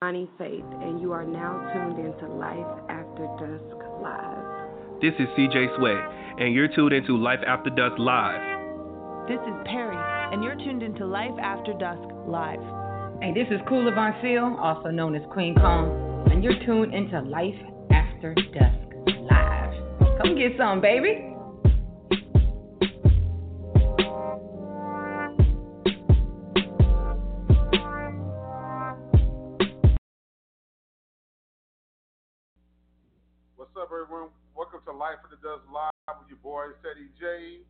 Bonnie Faith, and you are now tuned into Life After Dusk Live. This is CJ Sweat, and you're tuned into Life After Dusk Live. This is Perry, and you're tuned into Life After Dusk Live. Hey, this is Kula Von Seal, also known as Queen Kong, and you're tuned into Life After Dusk Live. Come get some, baby. What's up, everyone? Welcome to Life After Dusk Live with your boy Ceddy J.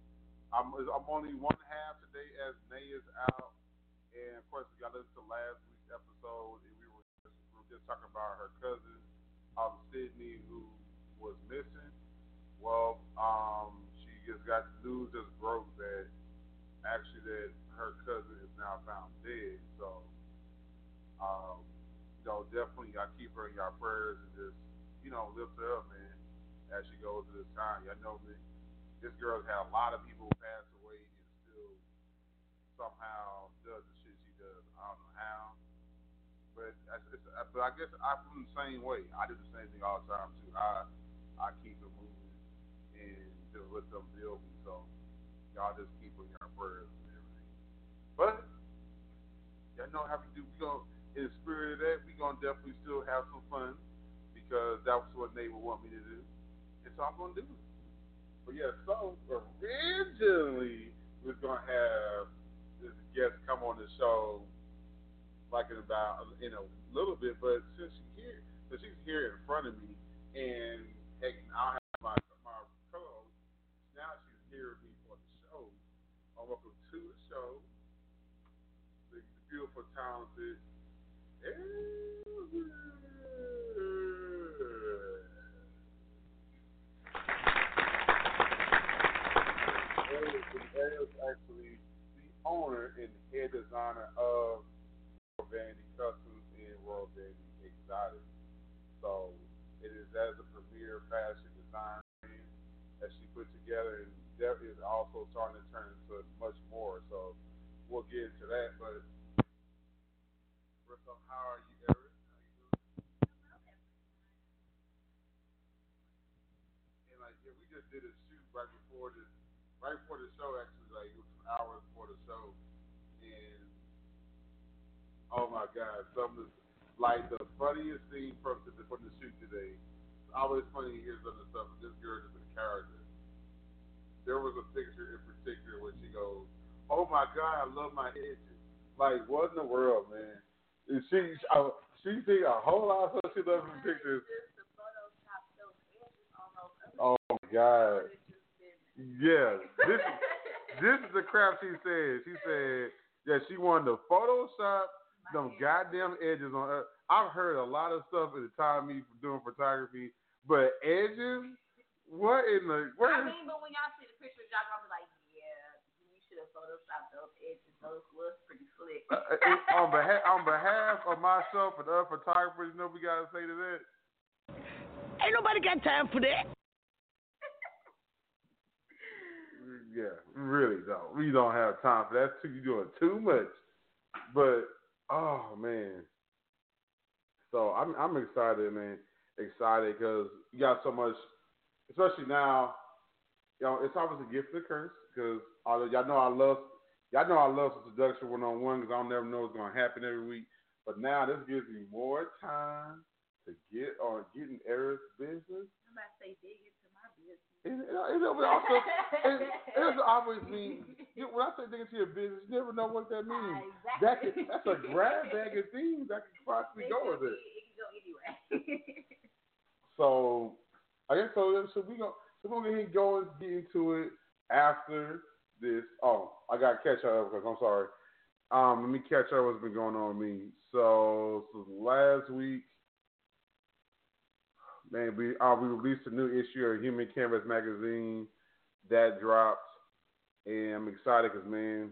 I'm only one half today as Nay is out, and of course, if y'all listened to last week's episode, and we were just talking about her cousin, Sydney, who was missing. Well, she just got the news just broke that her cousin is now found dead. So, y'all definitely y'all keep her in your prayers and just. You know, lift her up, man, as she goes through this time. Y'all know, man, this girl's had a lot of people pass away and still somehow does the shit she does. I don't know how. But I guess I feel the same way. I do the same thing all the time, too. I keep it moving and just let them build me. So y'all just keep in your prayers and everything. But y'all know how we do. We gonna, in the spirit of that, we're going to definitely still have some fun. Because that was what they would want me to do. And so I'm going to do it. But yeah, so originally we was going to have this guest come on the show like in a little bit. But since she's here in front of me, and heck, I'll have my co-host, now she's here with me for the show. Welcome to the show. The beautiful, talented, Heiress, actually the owner and head designer of Royal Vanity Customs and Royal Vanity Exotic. So it is as a premier fashion design that she put together, and that is also starting to turn into much more. So we'll get into that. But first off, how are you, Heiress? How you doing? And we just did a shoot right before the show, actually, like it was an hour before the show, and oh my God, the funniest thing from the shoot today. It's always funny to hear some of the stuff. But this girl is a character. There was a picture in particular where she goes, "Oh my God, I love my edges." Like, what in the world, man? And she did a whole lot of stuff she loves in pictures. Oh my God. Yeah, this is the crap she said. She said that she wanted to Photoshop them goddamn edges on her. I've heard a lot of stuff at the time me doing photography, but edges? But when y'all see the pictures, y'all gonna be like, yeah, you should have Photoshopped those edges. Those look pretty slick. On behalf of myself and other photographers, you know we gotta say to that? Ain't nobody got time for that. Yeah, really don't. We don't have time for that. You're doing too much. But, oh, man. So, I'm excited, man. Excited because you got so much, especially now, you know, it's always a gift and a curse because y'all know I love some seduction one-on-one because I don't never know what's going to happen every week. But now this gives me more time to get in Heiress business. I'm about to say dig into my business. It always means when I say dig into your business, you never know what that means. Exactly. That's a grab bag of things that could possibly go with it. It can go anywhere. So I guess we're gonna go ahead and get into it after this. Oh, I gotta catch y'all up because I'm sorry. Let me catch up what's been going on with me. So last week, man, we released a new issue of Human Canvas Magazine that dropped, and I'm excited because, man,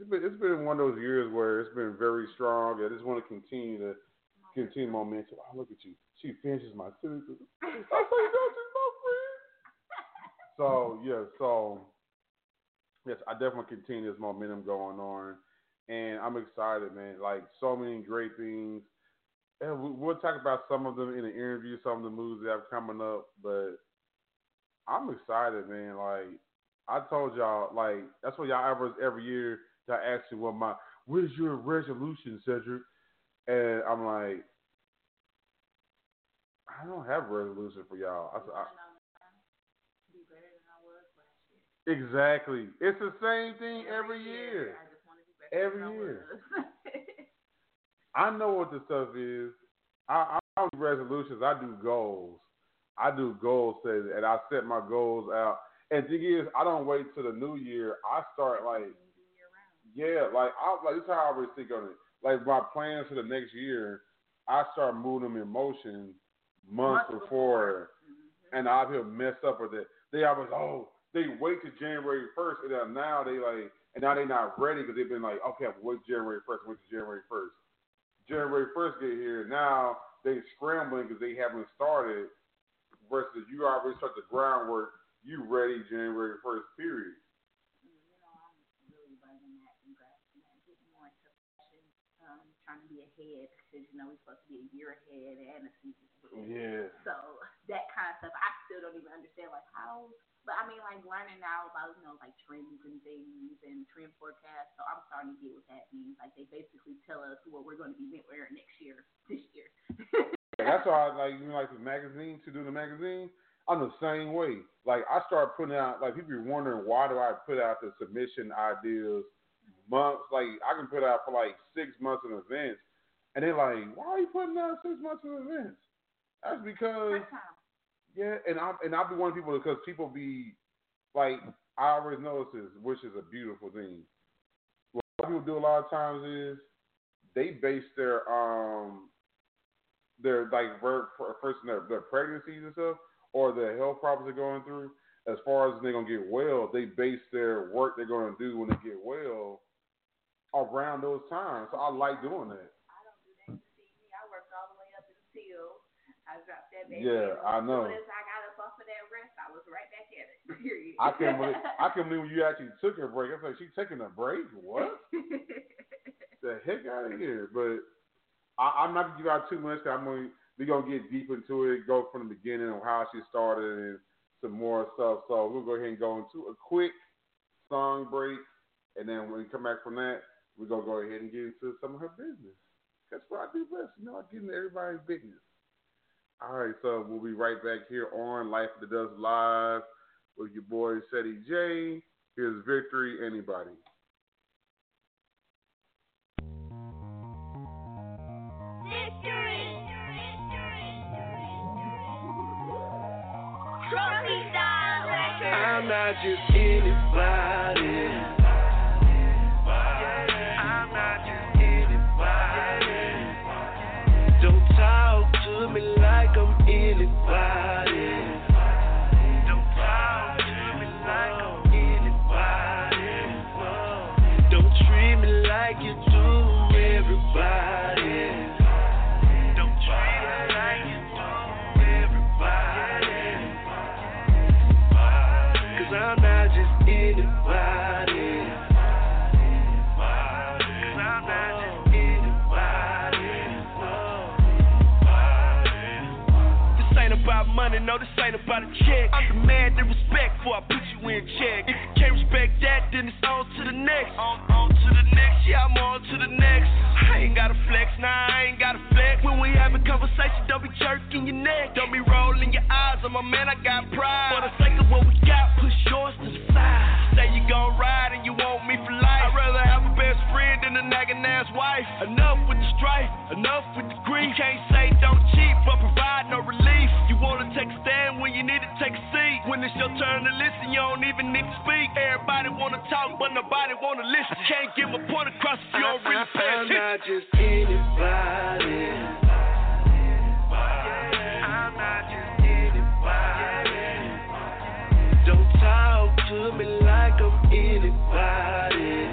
it's been one of those years where it's been very strong. I just want to continue momentum. Oh, look at you. She finishes my food. I say, "Don't you, my friend?" So, yes, I definitely continue this momentum going on, and I'm excited, man. Like, so many great things. And we'll talk about some of them in the interview, some of the moves that have coming up, but I'm excited, man. Like, I told y'all, like, that's what y'all every year, y'all ask me what is your resolution, Cedric? And I'm like, I don't have a resolution for y'all. Be better than I was last year. Exactly. It's the same thing every year. I just want to be better every year. I know what the stuff is. I don't do resolutions. I do goals. And I set my goals out. And the thing is, I don't wait till the new year. I start this is how I always think on it. Like my plans for the next year, I start moving them in motion months before, and I'll be mess up with it. They always, they wait till January 1st, and then now they're not ready because they've been like, okay, wait January 1st, January 1st get here, now they scrambling because they haven't started, versus you already start the groundwork, you ready January 1st, period. I'm really learning that and grasping that, getting more into fashion, trying to be ahead, because, we're supposed to be a year ahead and a season. Yeah. So that kind of stuff, I still don't even understand, how, but learning now about, trends and things and trend forecasts. So I'm starting to get what that means. Like, they basically tell us what we're going to be wearing this year. That's why, the magazine, to do the magazine, I'm the same way. I start putting out, people be wondering, why do I put out the submission ideas months? I can put out for, 6 months in advance. And they're like, why are you putting out 6 months in advance? That's because, and I be one of the people, because people be, I always notice this, which is a beautiful thing. What people do a lot of times is they base their pregnancies and stuff, or the health problems they're going through, as far as they're going to get well, they base their work they're going to do when they get well around those times. So I like doing that. I know. As I got up off of that rest, I was right back at it. Period. I can't believe when you actually took a break. I was like, she's taking a break? What? The heck out of here. But I'm not going to give out too much. We're going to get deep into it, go from the beginning of how she started and some more stuff. So we'll go ahead and go into a quick song break. And then when we come back from that, we're going to go ahead and get into some of her business. That's what I do best. I get into everybody's business. All right, so we'll be right back here on Life After Dusk Live with your boy, Ceddy J. Here's Victory, Anybody. Victory! Trophy style record! I'm not just anybody. No, this ain't about a check. I demand the respect before I put you in check. If you can't respect that, then it's on to the next. On to the next, yeah, I'm on to the next. I ain't gotta flex, I ain't gotta flex. When we having conversation, don't be jerking your neck. Don't be rolling your eyes, I'm a man, I got pride. For the sake of what we got, push yours to the side. Say you gon' ride and you want me for life. I'd rather have a best friend than a nagging ass wife. Enough with the strife, enough with the grief. You can't say don't cheat, but provide no relief. Take a stand when you need to take a seat. When it's your turn to listen, you don't even need to speak. Everybody wanna talk, but nobody wanna listen. Can't get my point across if you don't really say it. I'm not just anybody. To me like I'm anybody.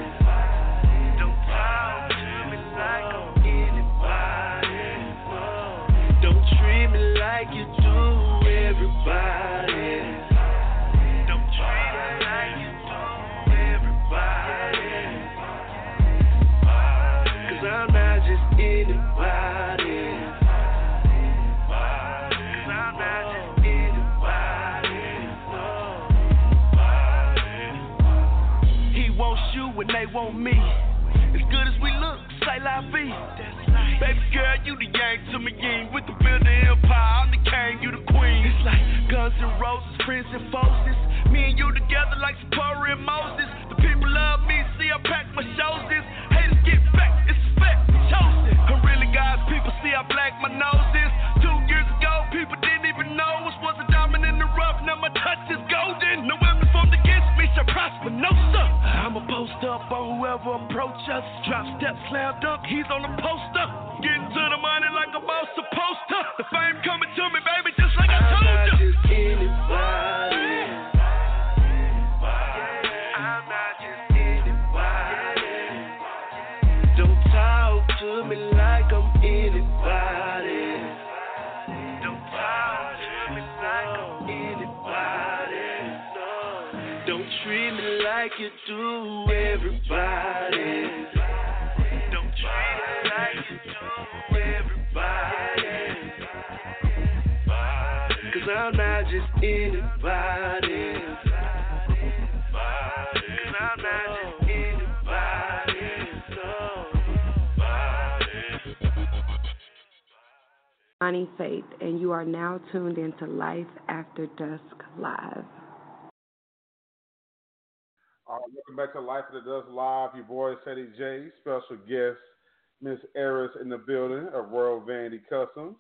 Don't talk to me like I'm anybody. Don't treat me like you do everybody. Don't treat me like you do everybody. 'Cause I'm not just anybody. When they want me, as good as we look, say la vie. Like, baby girl, you the yang to me yin. We can build the empire, I'm the king, you the queen. It's like Guns and Roses, Prince and Forces. Me and you together like Sapphira and Moses. The people love me, see I pack my shoulders. Haters get back, it's a fact, chosen. I'm really God's people, see I black my nose is. 2 years ago, people didn't even know us was a diamond in the rough. Now my touch is golden. No weapon formed against me shall prosper, no sir. I'ma post up on whoever approach us. Drop step, slam dunk, he's on the poster. Getting to the money like I'm all supposed to. The fame coming to me, baby, just like I told you. I'm not just anybody. I'm not just anybody. Don't talk to me like I'm anybody. Don't talk to me like I'm anybody. Don't treat me like you do everybody. Don't treat me like you do everybody. 'Cause I'm not just anybody. 'Cause I'm not just anybody. Bonnie Faith, and you are now tuned into Life After Dusk Live. Welcome back to Life After Dusk Live. Your boy, Ceddy J, special guest, Miss Heiress in the building of Royal Vanity Customs.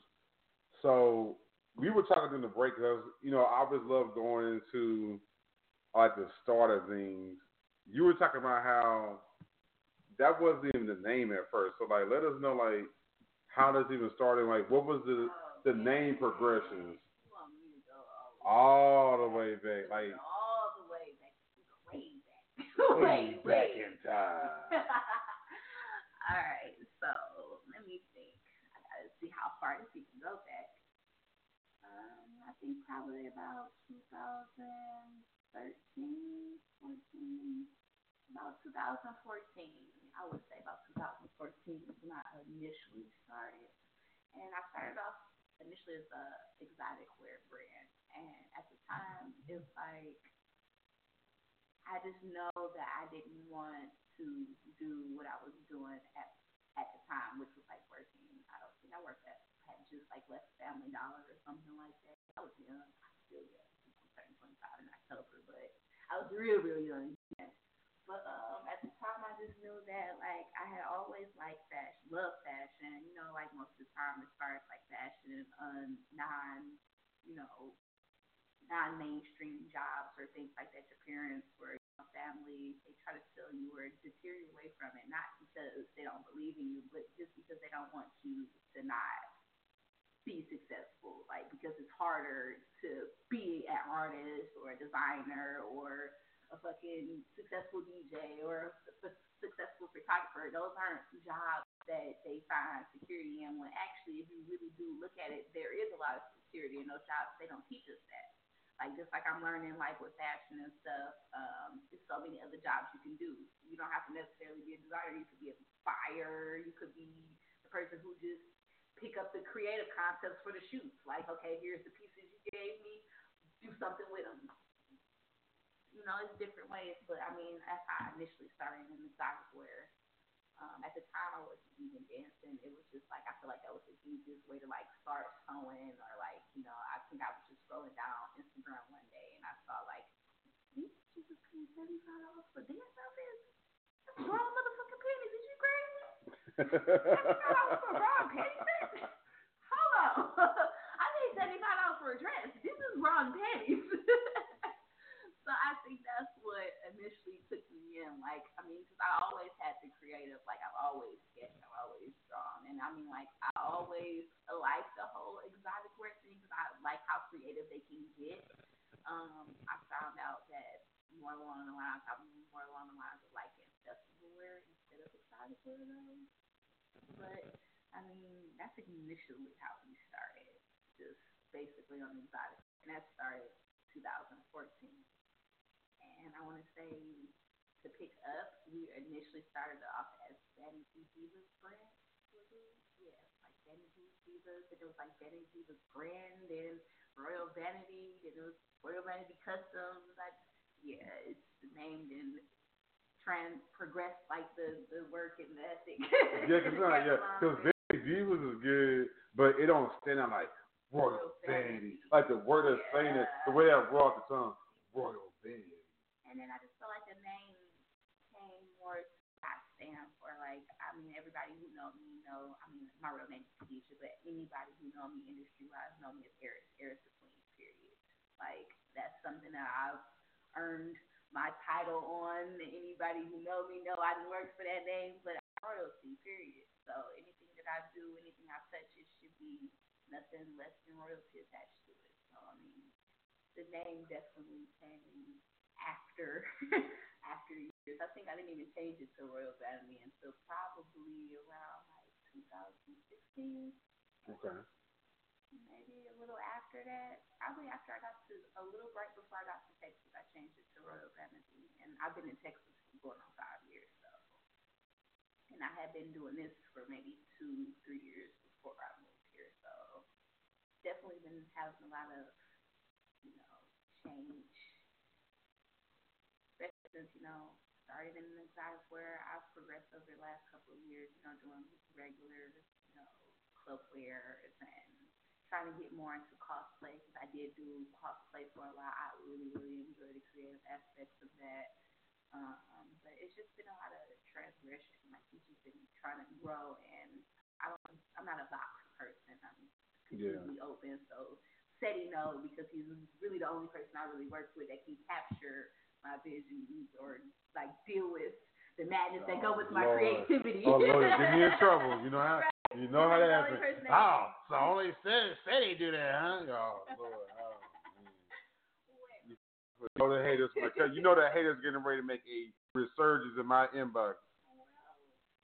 So we were talking in the break because, you know, I always love going into like the start of things. You were talking about how that wasn't even the name at first. So like, let us know like how this even started. Like, what was the name progressions? All the way back, like. Way back in time. All right, so let me think. I gotta see how far this can go back. I think probably about 2013, 14, about 2014. I would say about 2014 is when I initially started. And I started off initially as an exotic wear brand. And at the time, it was like, I just know that I didn't want to do what I was doing at the time, which was like working. I don't think I worked at, I had just like left Family Dollar or something like that. I was young. I'm still young. I'm turning 25 in October, but I was real, real young. Yeah. But at the time, I just knew that like I had always liked fashion, loved fashion. You know, like most of the time, as far as like fashion, non-mainstream jobs or things like that. Your parents or your family, they try to tell you or deter you away from it, not because they don't believe in you, but just because they don't want you to not be successful, like because it's harder to be an artist or a designer or a fucking successful DJ or a successful photographer. Those aren't jobs that they find security in, when actually if you really do look at it, there is a lot of security in those jobs. They don't teach us that. Like, just like I'm learning, like, with fashion and stuff, there's so many other jobs you can do. You don't have to necessarily be a designer. You could be a buyer. You could be the person who just pick up the creative concepts for the shoots. Like, okay, here's the pieces you gave me. Do something with them. You know, it's different ways. But, I mean, that's how I initially started in exotic wear. At the time, I wasn't even dancing. It was just, like, I feel like that was the easiest way to, like, start sewing or, like, you know, I think I was just scrolling down Instagram one day, and I saw, like, these Jesus paying $35 for dance outfits? That's wrong motherfucking panties. Is you crazy? $35 for wrong panties? Hold on. I need $75 for a dress. This is wrong panties. So I Like, I always like the whole exotic wear thing because I like how creative they can get. I found out that more along the lines, I'm more along the lines of like ancestral wear instead of exotic wear. But I mean, that's initially how we started, just basically on exotic, and that started 2014. And I want to say, to pick up, we initially started off as Vanity Divas brand. Yeah, like Vanity Divas, and it was like Vanity Divas brand, then Royal Vanity, then it was Royal Vanity Customs. Like, yeah, it's named and progressed like the work and the ethic. Because Vanity Divas is good, but it don't stand out like Royal Vanity. Like the word of saying it, the way I brought the tongue, Royal Vanity. And then I just feel like the name came more to what I stand for. Like, I mean, everybody who knows me know, I mean, my real name is Keisha, but anybody who knows me industry-wise knows me as Heiress. Heiress the Queen, period. Like, that's something that I've earned my title on. Anybody who knows me know I didn't work for that name, but I'm royalty, period. So anything that I do, anything I touch, it should be nothing less than royalty attached to it. So, I mean, the name definitely came after years. I think I didn't even change it to Royal Vanity until probably around like 2016. Okay. Maybe a little after that. Probably after I got to, a little right before I got to Texas, I changed it to Royal Vanity. And I've been in Texas for going on 5 years. So, and I had been doing this for maybe 2-3 years before I moved here. So definitely been having a lot of, you know, change. Since, you know, started in the exotic wear, I've progressed over the last couple of years, you know, doing regular, you know, club wear and trying to get more into cosplay, because I did do cosplay for a while. I really, really enjoy the creative aspects of that. But it's just been a lot of transgression. My teacher's been trying to grow, and I'm not a box person. I'm completely open. So Ceddy knows, because he's really the only person I really work with that can capture my visions or like deal with the madness that go with my creativity. Oh Lord, get me in trouble. You know how that happens. So only Ceddy do that, huh? Oh Lord. Oh, the haters, you know that haters getting ready to make a resurgence in my inbox.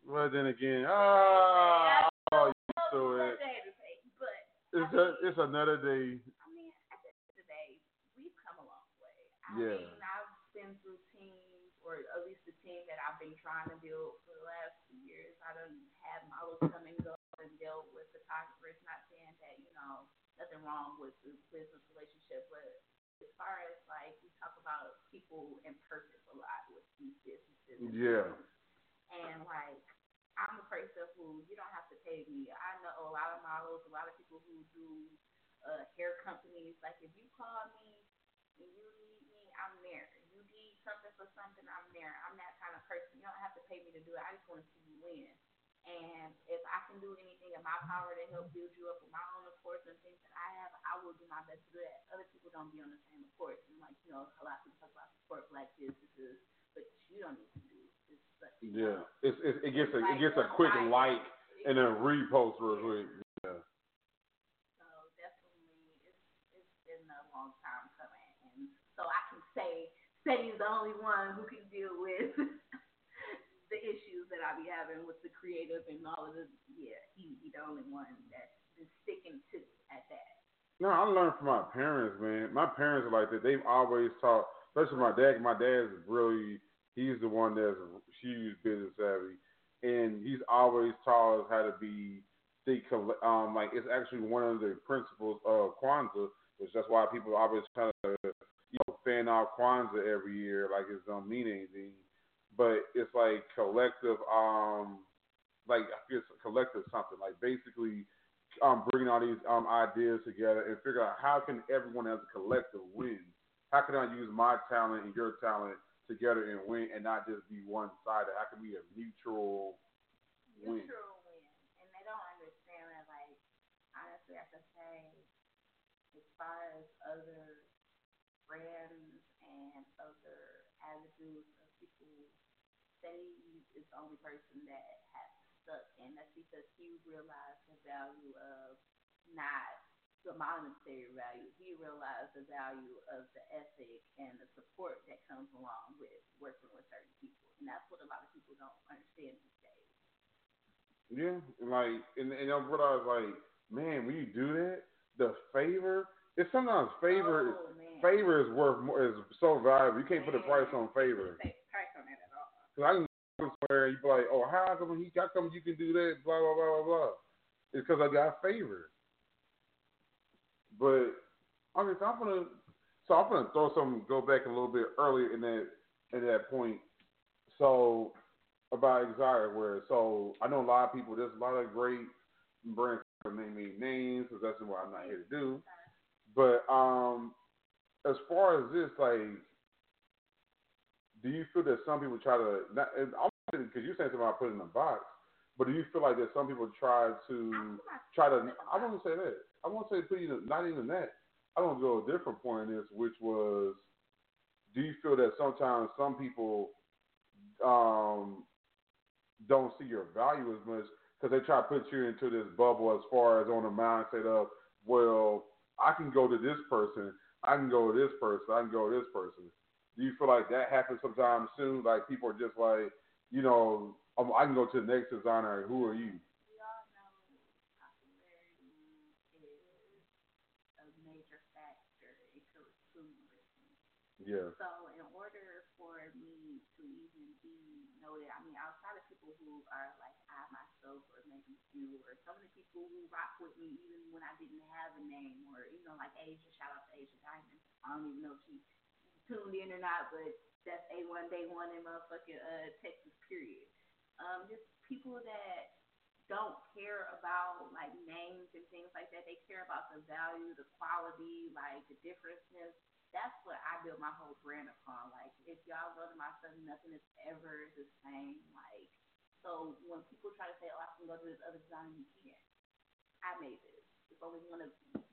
Well, then again, you do it. It's another day. I mean, at the end of the day, we've come a long way. I mean, through teams, or at least the team that I've been trying to build for the last 2 years. I done had models come and go and dealt with photographers, not saying that, you know, nothing wrong with the business relationship, but as far as like we talk about people and purpose a lot with these businesses. Yeah. And like, I'm a person who, you don't have to pay me. I know a lot of models, a lot of people who do hair companies. Like, if you call me and you need me, I'm there. Something for something, I'm there. I'm that kind of person. You don't have to pay me to do it. I just want to see you win. And if I can do anything in my power to help build you up with my own accords and things that I have, I will do my best to do that. Other people don't be on the same accords. And, like, you know, a lot of people talk about support like this, but you don't need to do this. Yeah. It gets a quick like and a repost real quick. Yeah. So, definitely, it's been a long time coming. And so I can say Ceddy's the only one who can deal with the issues that I be having with the creative and all of this. Yeah, he's the only one that's just sticking to at that. No, I learned from my parents, man. My parents are like that. They've always taught, especially my dad. My dad's really, he's the one that's huge business savvy. And he's always taught us how to think, like, it's actually one of the principles of Kwanzaa, which that's why people are always trying to, you know, fan out Kwanzaa every year, like it don't mean anything, but it's like collective, like I guess collective something, like basically, bringing all these ideas together and figure out how can everyone as a collective win? How can I use my talent and your talent together and win, and not just be one-sided? How can we have mutual win? And they don't understand that. Like, honestly, I can say, as far as other brands and other attitudes of people, Ceddy is the only person that has stuck, and that's because he realized that value of not the monetary value. He realized the value of the ethic and the support that comes along with working with certain people. And that's what a lot of people don't understand these days. Yeah, and I realized, man, when you do that, the favor, it's sometimes favor, favor is worth more, is so valuable. You can't put a price on favor. You can't put a price on it at all. Because I can go somewhere and you'd be like, oh, how come you can do that, blah, blah, blah, blah, blah. It's because I got favor. But okay, so I'm gonna go back a little bit earlier in that point. So about Exotic Wear. So I know a lot of people. There's a lot of great brands that name names, because that's what I'm not here to do. But as far as this, do you feel that some people try to? Because you're saying something about putting in a box, but do you feel like that some people try to? I don't want to say that. I won't say put you not even that. I don't go a different point in this, which was, do you feel that sometimes some people don't see your value as much because they try to put you into this bubble as far as on the mindset of, well, I can go to this person, I can go to this person, I can go to this person. Do you feel like that happens sometime soon? Like people are just like, I can go to the next designer. Who are you? Yeah. So in order for me to even be noted, outside of people who are like I myself or maybe you or some of the people who rock with me even when I didn't have a name, or like Asia, shout out to Asia Diamond. I don't even know if she tuned in or not, but that's A1 Day One in motherfucking Texas period. Just people that don't care about like names and things like that. They care about the value, the quality, like the differences. That's what I built my whole brand upon. Like, if y'all go to my stuff, nothing is ever the same. Like, so when people try to say, oh, I can go to this other design, you can't. I made this. It's only one of these,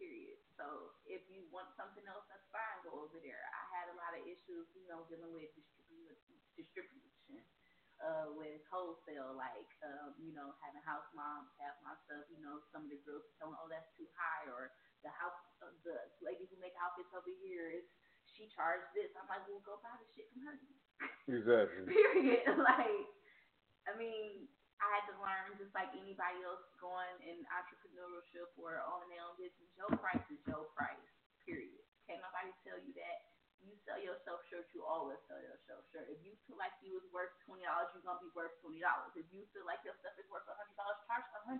period. So if you want something else, that's fine. Go over there. I had a lot of issues, dealing with distribution, with wholesale, having house moms have my stuff, some of the girls telling, oh, that's too high, or the house the lady who make outfits over here is she charged this. I'm like, well, go buy the shit from her. Exactly. Period. I had to learn, just like anybody else going in entrepreneurship or owning their own business, your price is your price. Period. Can't nobody tell you that. You sell yourself shirt, you always sell yourself shirt. If you feel like you was worth $20, you're gonna be worth $20. If you feel like your stuff is worth $100, charge $100.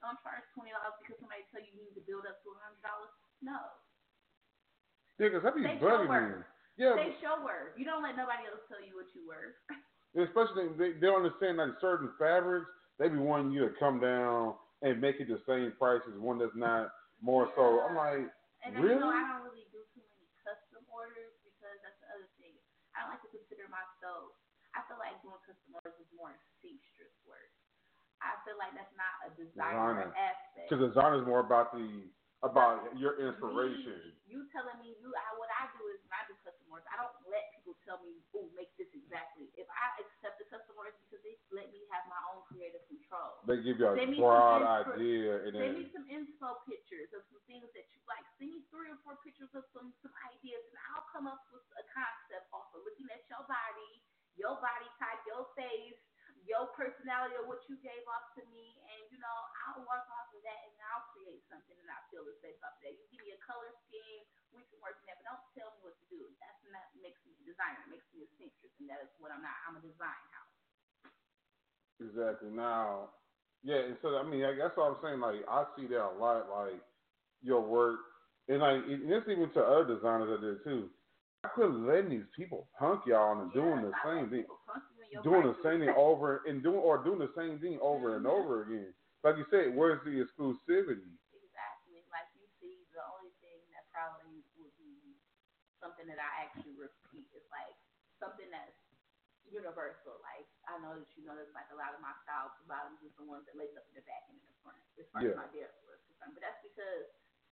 Don't charge $20 because somebody tell you you need to build up to $100. No. Yeah, because that'd be bugging me. Yeah. They show worth. You don't let nobody else tell you what you worth. Especially they don't understand certain fabrics. They be wanting you to come down and make it the same price as one that's not more. Yeah. So I'm like, and really? I don't really do too many custom orders because that's the other thing. I don't like to consider myself. I feel like doing custom orders is more seamstress work. I feel like that's not a designer aspect. Because designer is more about your inspiration. You telling me what I do is when I do custom orders, I don't let people tell me, oh, make this exactly. If I accept the custom orders, because they let me have my own creative control. They give you a broad idea. Send me some info pictures of some things that you like. Send me 3 or 4 pictures of some ideas, and I'll come up with a concept off of looking at your body type, your face, your personality or what you gave off to me, and I'll work off of that, and I'll create something that I feel is based off of that. You give me a color scheme, we can work in that, but don't tell me what to do. That's not makes me a designer, it makes me a seamstress, and that is what I'm not. I'm a design house. Exactly. Now, yeah, and so that's what I'm saying. I see that a lot. Your work, and it's even to other designers out there too. I couldn't let these people punk y'all and doing the same thing. Doing the same thing over and over again. Like you said, where's the exclusivity? Exactly. Like you see, the only thing that probably would be something that I actually repeat is something that's universal. I know that you notice a lot of my styles, the bottoms is the ones that lace up in the back and in the front. As far as my dad was concerned, but that's because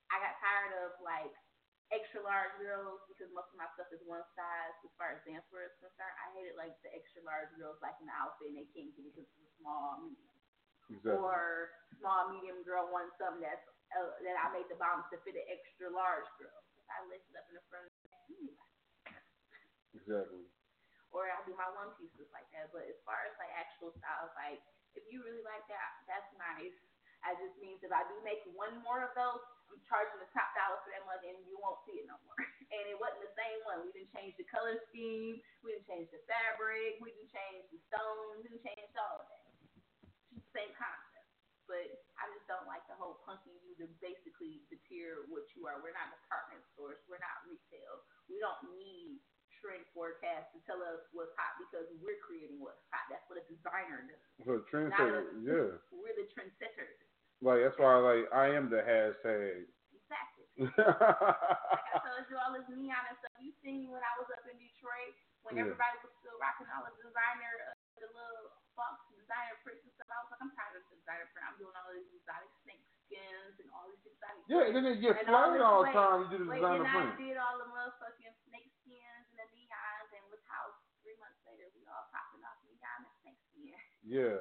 I got tired of extra large girls, because most of my stuff is one size as far as dance wear is concerned. I hated the extra large girls in the outfit and they can't get it because it's a small medium. Exactly. Or small, medium girl wants something that's that I made the bottoms to fit an extra large girl. If I lift it up in the front of the back, anyway. Exactly. Or I do my one pieces like that. But as far as like actual styles, like if you really like that, that's nice. That just means if I do make one more of those, I'm charging the top dollar for that mother, and you won't see it no more. And it wasn't the same one. We didn't change the color scheme. We didn't change the fabric. We didn't change the stones. We didn't change all of that. It's the same concept. But I just don't like the whole punking you to basically deter what you are. We're not department stores. We're not retail. We don't need trend forecasts to tell us what's hot because we're creating what's hot. That's what a designer does. So trendsetter, yeah. We're the trendsetters. Like, that's why, like, I am the hashtag. Exactly. Like I told you, all this neon and stuff. You seen me when I was up in Detroit, when everybody was still rocking all the designer, the little box designer prints and stuff. I was like, I'm tired of designer print. I'm doing all these exotic snake skins and all these exotic Yeah, and then they get flying all the time. You do the designer print. I did all the motherfucking snake skins and the neons, and look how 3 months later we all popping off neon and snake skin. Yeah.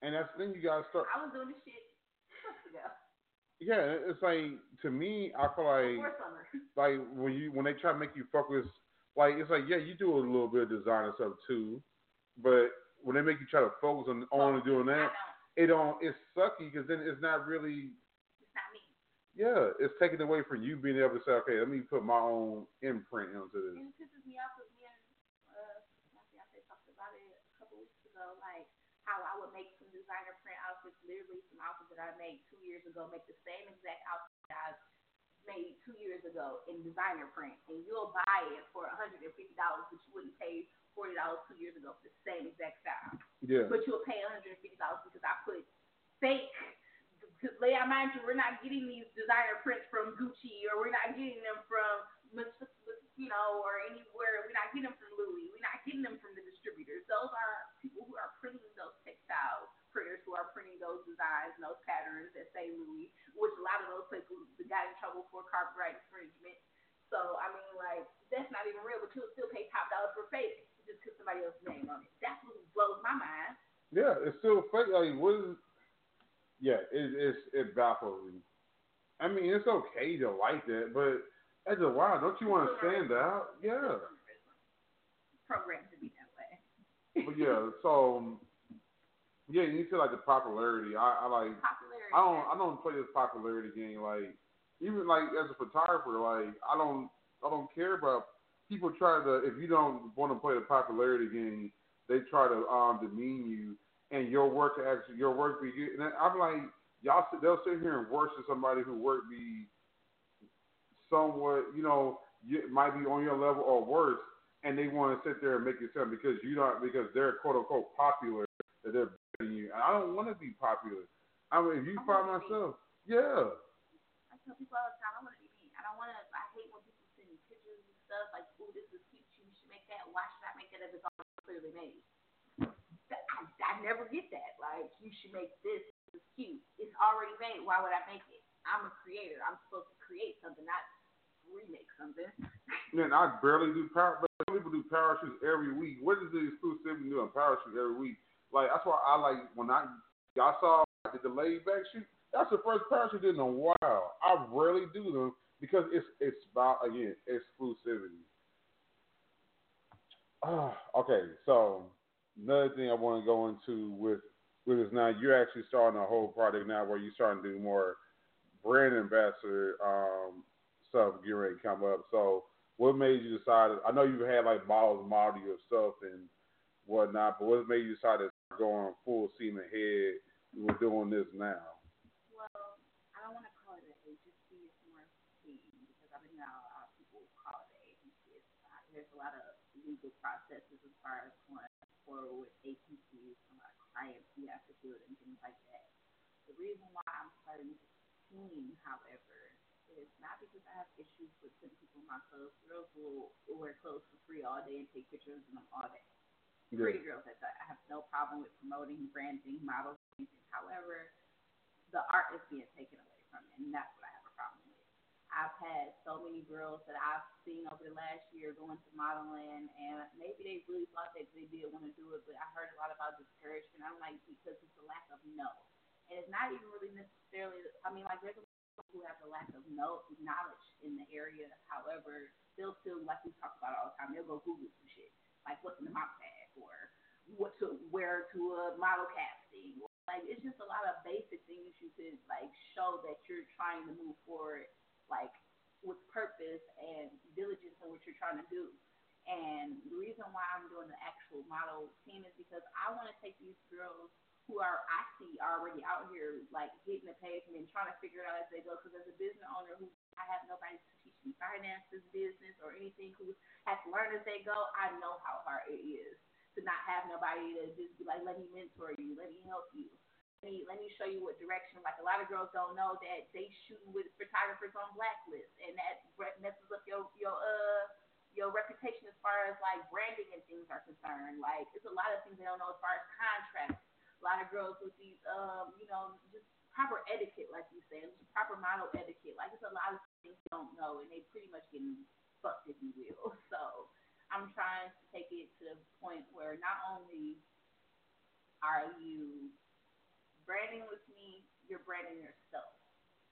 And that's the thing you guys start. I was doing this shit. Yeah, it's like, to me, I feel like when they try to make you focus, like, it's like, yeah, you do a little bit of design and stuff too, but when they make you try to focus on only doing that, it's sucky because then it's not really. It's not me. Yeah, it's taken away from you being able to say, okay, let me put my own imprint into this. And it pisses me off because me and my fiance talked about it a couple weeks ago, like how I would make some designer print outfits, literally some outfits that I made 2 years ago, make the same exact outfit that I made 2 years ago in designer print, and you'll buy it for $150, but you wouldn't pay $40 2 years ago for the same exact style. Yeah. But you'll pay $150 because I put fake. Mind you, we're not getting these designer prints from Gucci, or we're not getting them from, you know, or anywhere. We're not getting them from Louis. We're not getting them from the distributors. Those are people who are printing those textiles. Printers who are printing those designs and those patterns that say Louis, which a lot of those people got in trouble for copyright infringement. So, I mean, like, that's not even real, but you'll still pay top dollar for fake just because somebody else's name on it. That's what blows my mind. Yeah, it's still fake. Like, what is it? Yeah, it baffles me. I mean, it's okay to like that, but as a while, don't you want to stand out? Yeah. Programmed to be that way. But yeah, so. Yeah, you feel like the popularity. I like. Popularity. I don't play this popularity game. Like, even like as a photographer, like I don't care about people try to. If you don't want to play the popularity game, they try to demean you and your work be good. And I'm like, y'all, they'll sit here and worship somebody who work be somewhat, you know, it might be on your level or worse, and they want to sit there and make it sound because they're quote unquote popular that they're. You. I don't want to be popular. I mean, if you find myself, yeah. I tell people all the time, I want to be me. I don't want to. I hate when people send me pictures and stuff like, "Oh, this is cute. You should make that. Why should I make that if it's already clearly made?" I never get that. Like, you should make this. This is cute. It's already made. Why would I make it? I'm a creator. I'm supposed to create something, not remake something. Man, I barely do power. But people do parachutes every week. What is the exclusivity doing parachutes every week? Like, that's why I like, when y'all saw I did the laid back shoot, that's the first parachute I did in a while. I rarely do them because it's about, again, exclusivity. Okay, so another thing I want to go into with is now you're actually starting a whole project now where you're starting to do more brand ambassador stuff getting ready to come up. So what made you decide? I know you've had like model yourself and whatnot, but what made you decide to going full steam ahead, we're doing this now? Well, I don't want to call it an agency, it's more team, because I mean, now a lot of people call it an agency. There's a lot of legal processes as far as going forward with agencies, a lot of clients you have to do it and things like that. The reason why I'm starting this team, however, is not because I have issues with putting people in my clothes. Girls will wear clothes for free all day and take pictures of them all day. Pretty girls, I have no problem with promoting, branding, models, anything. However, the art is being taken away from it, and that's what I have a problem with. I've had so many girls that I've seen over the last year going to modeling, and maybe they really thought that they did want to do it, but I heard a lot about discouragement. I'm like, because it's a lack of no. And it's not even really necessarily, I mean, like, there's a lot of people who have a lack of knowledge in the area. However, they'll still, like we talk about all the time, they'll go Google some shit. Like, what's in the mop bag? Or what to wear to a model casting? Like, it's just a lot of basic things you could, like, show that you're trying to move forward, like, with purpose and diligence in what you're trying to do. And the reason why I'm doing the actual model team is because I want to take these girls who are, I see, already out here, like, hitting the pavement and trying to figure it out as they go. Because as a business owner, I have nobody to teach me finances, business, or anything, who has to learn as they go. I know how hard it is to not have nobody to just be like, let me mentor you, let me help you, let me show you what direction. Like, a lot of girls don't know that they shooting with photographers on blacklist, and that messes up your reputation as far as, like, branding and things are concerned. Like, it's a lot of things they don't know as far as contracts. A lot of girls with these, you know, just proper etiquette, like you said, proper model etiquette. Like, it's a lot of things they don't know, and they pretty much getting fucked, if you will. So I'm trying to take it to the point where not only are you branding with me, you're branding yourself.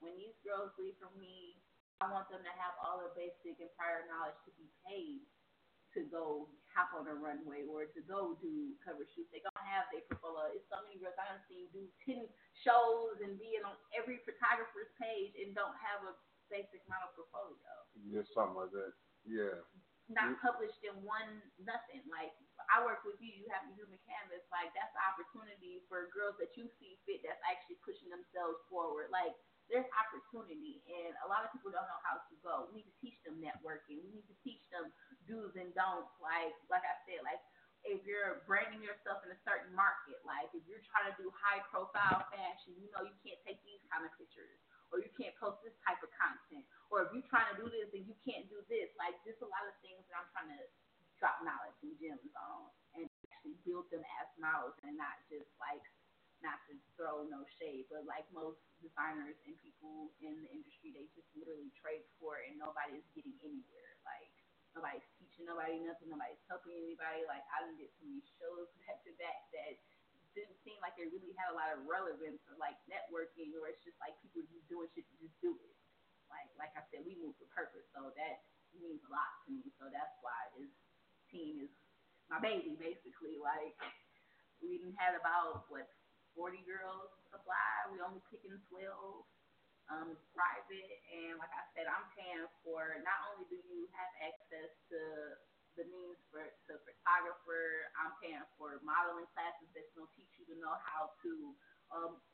When these girls leave from me, I want them to have all the basic and prior knowledge to be paid to go hop on a runway or to go do cover shoots. They don't have their portfolio. It's so many girls I've seen do 10 shows and being on every photographer's page and don't have a basic model portfolio. Yeah, something like that. Yeah. Not published in one nothing. Like, I work with you. You have a Human Canvas. Like, that's the opportunity for girls that you see fit that's actually pushing themselves forward. Like, there's opportunity, and a lot of people don't know how to go. We need to teach them networking. We need to teach them do's and don'ts. Like I said, like, if you're branding yourself in a certain market, like, if you're trying to do high-profile fashion, you know you can't take these kind of pictures, or you can't post this type of content, or if you're trying to do this, then you can't do this. Like, there's a lot of things that I'm trying to drop knowledge and gems on and actually build them as models and not just, like, not to throw no shade, but like most designers and people in the industry, they just literally trade for it and nobody is getting anywhere. Like, nobody's teaching nobody nothing, nobody's helping anybody. Like, I didn't get so many shows back to back that didn't seem like they really had a lot of relevance or like networking, or it's just like people just doing shit to just do it. Like I said, we move with purpose, so that means a lot to me. So that's why this team is my baby, basically. Like, we didn't have about, what, 40 girls apply. We only picking 12. It's private, and like I said, I'm paying for. Not only do you have access to the means for to photographer, I'm paying for modeling classes that's gonna teach you to know how to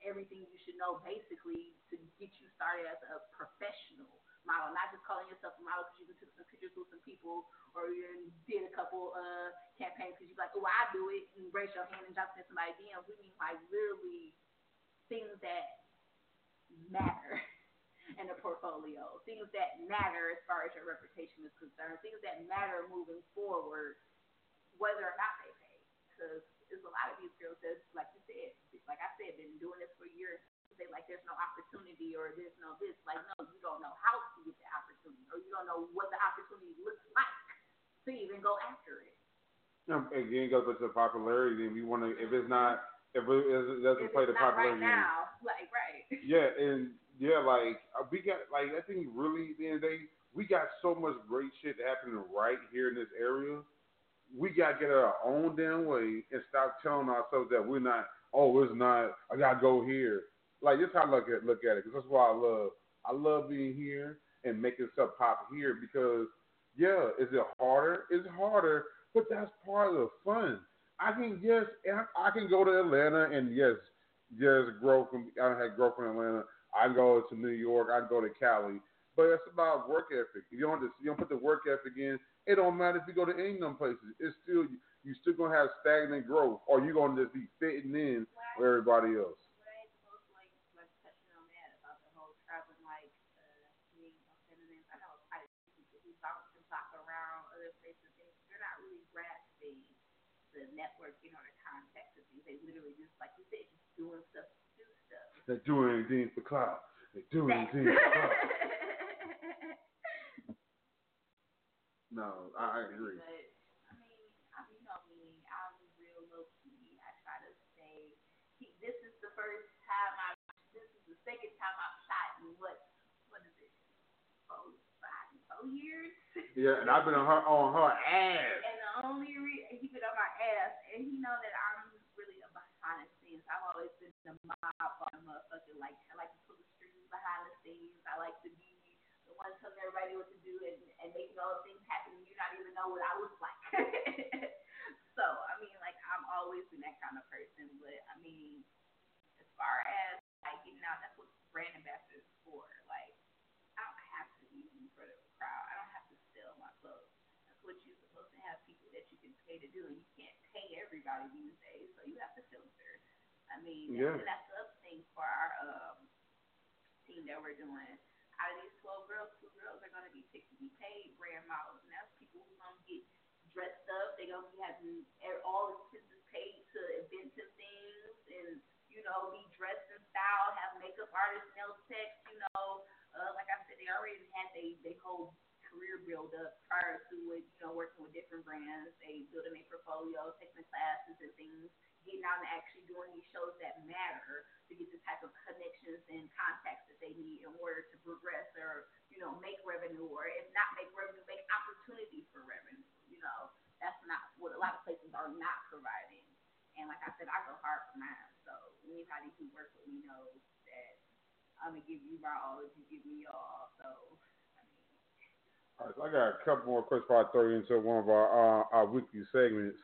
everything you should know basically to get you started as a professional model, not just calling yourself a model because you took some pictures with some people or you did a couple campaigns because you're like, oh, I do it, and raise your hand and jump in somebody's DMs. We mean, like, literally things that matter in the portfolio, things that matter as far as your reputation is concerned, things that matter moving forward, whether or not they pay. Because there's a lot of these girls that, like you said, like I said, been doing this for years. They like, there's no opportunity or there's no this. Like, no, you don't know how to get the opportunity, or you don't know what the opportunity looks like to even go after it. Again, it goes to popularity. If you want to, if it doesn't play the popularity right now, like, right. Yeah, and yeah, like we got, like, I think really at the end of the day, we got so much great shit happening right here in this area. We gotta get out of our own damn way and stop telling ourselves that we're not. Oh, it's not. I gotta go here. Like, that's how I look at it, because that's why I love being here and making stuff pop here, because, yeah, is it harder? It's harder, but that's part of the fun. I can go to Atlanta and, yes, I had growth in Atlanta. I go to New York. I go to Cali. But it's about work ethic. If you don't put the work ethic in, it don't matter if you go to any of them places. It's still, you're still going to have stagnant growth, or you're going to just be fitting in with everybody else. Networking or the context of things. They literally just, like you said, just doing stuff to do stuff. They're doing anything for clout. They're doing anything for clout. No, I agree. But, I mean, you know me. I'm real low-key. I try to say, this is the first time this is the second time I've shot in what is it? 4 years? Yeah, and I've been on her ass. And the only reason he been on my ass, and he know that I'm really a behind the scenes. I've always been the mob on the motherfucker. Like, I like to pull the strings behind the scenes. I like to be the one telling everybody what to do and making all the things happen, and you not even know what I look like. So, I mean, like, I've always been that kind of person, but, I mean, as far as, like, getting out, that's what brand ambassadors is for. Like, I don't have to be in front of a crowd. I don't have to sell my clothes. That's what you're supposed to have people that you can pay to do, and you can't pay everybody these days, so you have to filter. I mean, yeah. And that's the other thing for our team that we're doing. Out of these 12 girls, 2 girls are going to be picked to be paid brand models, and that's people who are going to get dressed up. They're going to be having all expenses paid to inventive things and, you know, be dressed in style, have makeup artists, nail techs, you know. Like I said, they already had their whole career build up prior to it, you know, working with different brands. They building their portfolio, taking classes and things, getting out and actually doing these shows that matter to get the type of connections and contacts that they need in order to progress or, you know, make revenue, or if not make revenue, make opportunity for revenue, you know. That's not what a lot of places are not providing. And like I said, I go hard for mine. So anybody who works with me knows that I'm going to give you my all if you give me all. So, I mean. All right, so I got a couple more questions before I throw you into one of our weekly segments.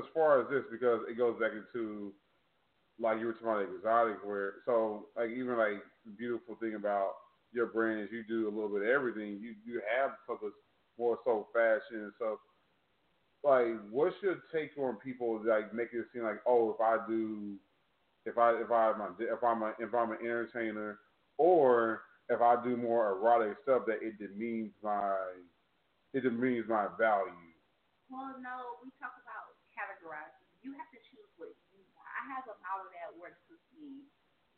As far as this, because it goes back into, like, you were talking about exotic wear. So, like, even, like, the beautiful thing about your brand is you do a little bit of everything. You have stuff that's more so fashion and stuff. Like, what's your take on people, like, making it seem like, oh, if I'm an entertainer, or if I do more erotic stuff, that it demeans my value? Well, no, we talk about categorizing. You have to choose what you want. I have a model that works with me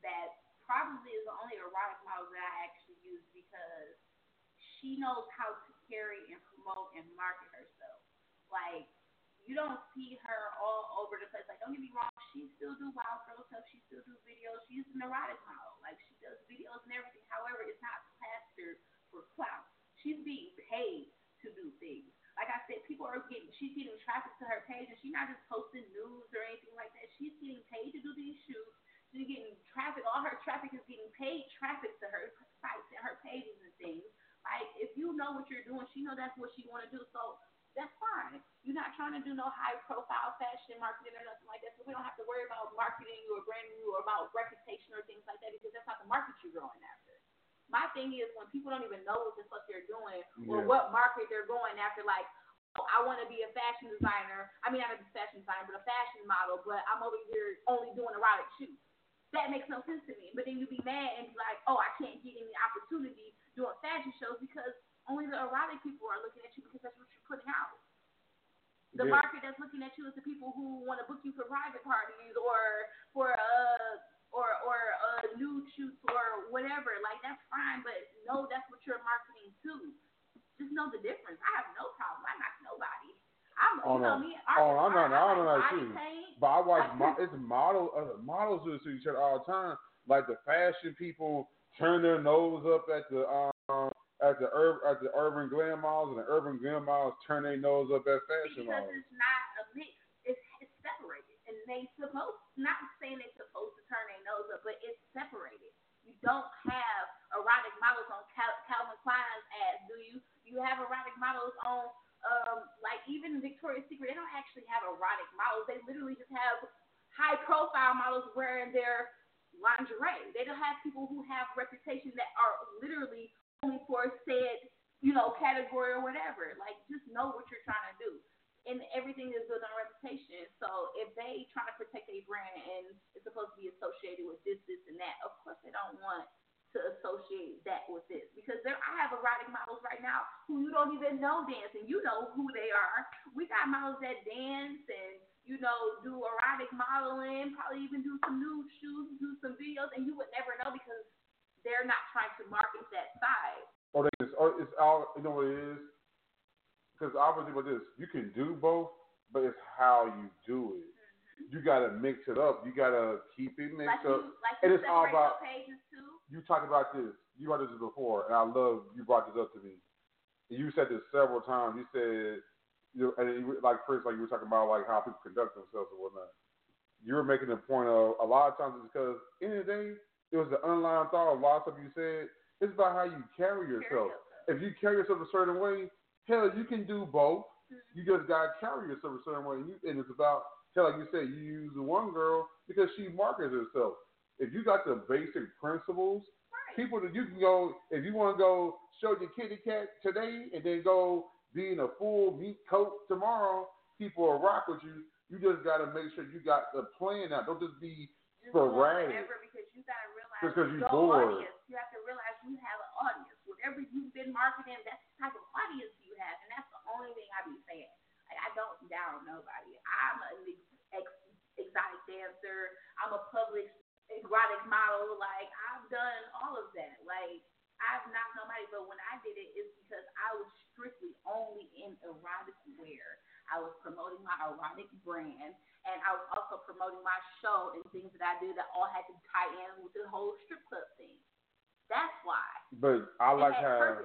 that probably is the only erotic model that I actually use because she knows how to carry and promote and market herself. Like, you don't see her all over the place. Like, don't get me wrong, she still do wild girl stuff. She still do videos. She's an erotic model. Like, she does videos and everything. However, it's not plastered for clout. She's being paid to do things. Like I said, she's getting traffic to her page, and she's not just posting news or anything like that. She's getting paid to do these shoots. She's getting traffic. All her traffic is getting paid traffic to her sites and her pages and things. Like, if you know what you're doing, she knows that's what she want to do, so that's fine. You're not trying to do no high-profile fashion marketing or nothing like that, so we don't have to worry about marketing or branding or about reputation or things like that because that's not the market you're going after. My thing is when people don't even know what the fuck they're doing or what market they're going after, like, oh, I want to be a fashion designer. I mean, I'm not a fashion designer, but a fashion model, but I'm over here only doing erotic shoots. That makes no sense to me. But then you'd be mad and be like, oh, I can't get any opportunity doing fashion shows because only the erotic people are looking at you because that's what you're putting out. The market that's looking at you is the people who want to book you for private parties or for nude shoots or whatever. Like, that's fine, but no, that's what you're marketing to. Just know the difference. I have no problem. I'm not nobody. I don't know that too. But I watch models do this to each other all the time. Like, the fashion people turn their nose up at the urban glam models, and the urban glam models turn their nose up at fashion models. Because it's not a mix. It's separated, and they supposed not saying they're supposed to turn their nose up, but it's separated. You don't have erotic models on Calvin Klein's ass, do you? You have erotic models on, like, even Victoria's Secret. They don't actually have erotic models. They literally just have high-profile models wearing their lingerie. They don't have people who have reputation that are literally only for said, you know, category or whatever. Like, just know what you're trying to do. And everything is built on reputation. So if they trying to protect their brand and it's supposed to be associated with this, this, and that, of course they don't want to associate that with this. Because I have erotic models right now who you don't even know dance, and you know who they are. We got models that dance and, you know, do erotic modeling, probably even do some nude shoots, do some videos, and you would never know because they're not trying to market that side. It's all, you know what it is? Because obviously with this, you can do both, but it's how you do it. you gotta mix it up. You gotta keep it mixed up. And it's all about pages too. You talked about this. You brought this before, and I love you brought this up to me. And you said this several times. You said, like you were talking about, like how people conduct themselves and whatnot. You were making the point of a lot of times it's because at the end of the day, it was the unlined thought of a lot of stuff you said. It's about how you carry yourself. If you carry yourself a certain way, hell, you can do both. Mm-hmm. You just got to carry yourself a certain way. And it's about, hell, like you said, you use the one girl because she markets herself. If you got the basic principles, people that you can go, if you want to go show your kitty cat today and then go be in a full meat coat tomorrow, people will rock with you. You just got to make sure you got the plan out. Don't just be sporadic. Because you're bored. You have to realize you have an audience. Whatever you've been marketing, that's the type of audience you have. And that's the only thing I be saying. Like, I don't down nobody. I'm an exotic dancer. I'm a public erotic model. Like, I've done all of that. Like, I've knocked nobody. But when I did it, it's because I was strictly only in erotic wear. I was promoting my erotic brand. And I was also promoting my show and things that I do that all had to tie in with the whole strip club thing. That's why. But I like how,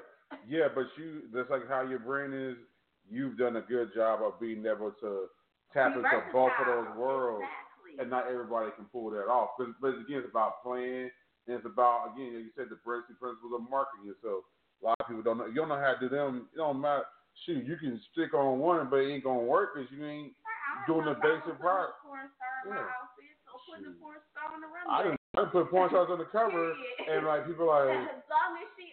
yeah, but you, that's like how your brand is. You've done a good job of being able to tap into both of those worlds. Exactly. And not everybody can pull that off. But again, it's about playing. And it's about, again, you said the basic principles of marketing yourself. A lot of people don't know. You don't know how to do them. It don't matter. Shoot, you can stick on one, but it ain't going to work because you ain't doing the basic part. I didn't put porn stars on the cover, and like people are like, as long as she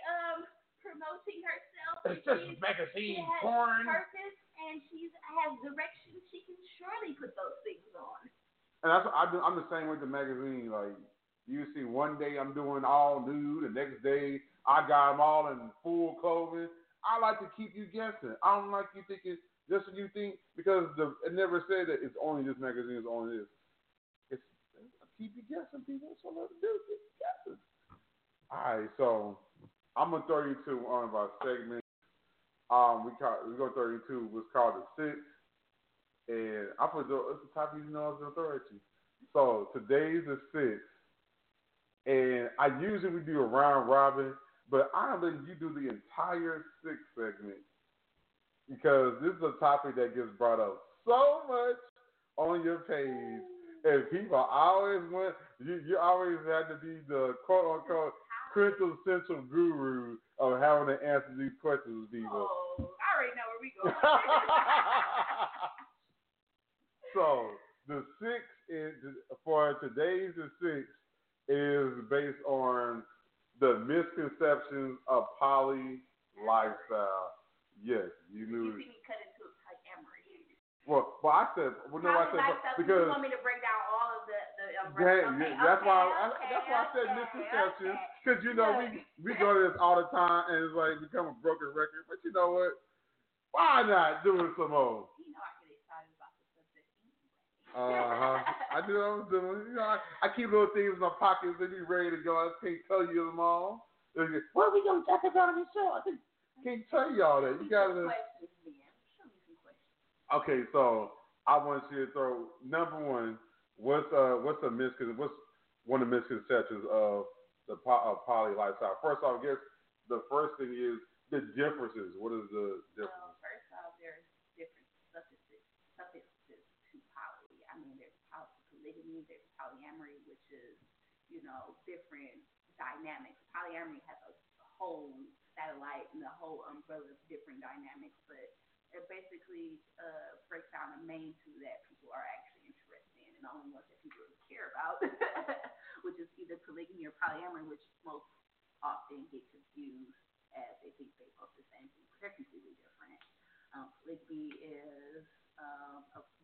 promoting herself, it's just magazine porn. She has purpose and she has direction. She can surely put those things on. And that's what I'm the same with the magazine. Like you see, one day I'm doing all nude, the next day I got them all in full clothing. I like to keep you guessing. I don't like you thinking. Just what you think, because it never said that it's only this magazine, it's only this. I keep you guessing, people. That's what I love to do. Keep you guessing. All right, so I'm going to throw you to one of our segments. We go 32, what's called the six. And I put it's the top, you know, of the authority. So today's the six. And I usually do a round robin, but I'm letting you do the entire six segment. Because this is a topic that gets brought up so much on your page, and people always want you always have to be the quote unquote quintessential guru of having to answer these questions, people. Oh, I already know where we go. So the six is for today's the six is based on the misconceptions of poly lifestyle. Yes, you knew. You see me cut into it like Emory. Well, I said, well, no, I said because you want me to break down all of the That's why I said misconception, because you know we go to this all the time and it's like become a broken record. But you know what? Why not do it some more? You know I get excited about this subject anyway. I do what I'm doing. You know, I keep little things in my pockets and be ready to go. I can't tell you them all. What are we gonna talk about on the show? Can't tell y'all that. You gotta. Okay, so I want you to throw number one. What's one of the misconceptions of the poly lifestyle? First off, I guess the first thing is the differences. What is the difference? First off, there's different substances to poly. I mean, there's polygamy, there's polyamory, which is different dynamics. Polyamory has a whole satellite and the whole umbrella of different dynamics, but it basically breaks down the main two that people are actually interested in and the only ones that people really care about, which is either polygamy or polyamory, which most often get confused as they think they both the same thing, but they're completely different. Polygamy is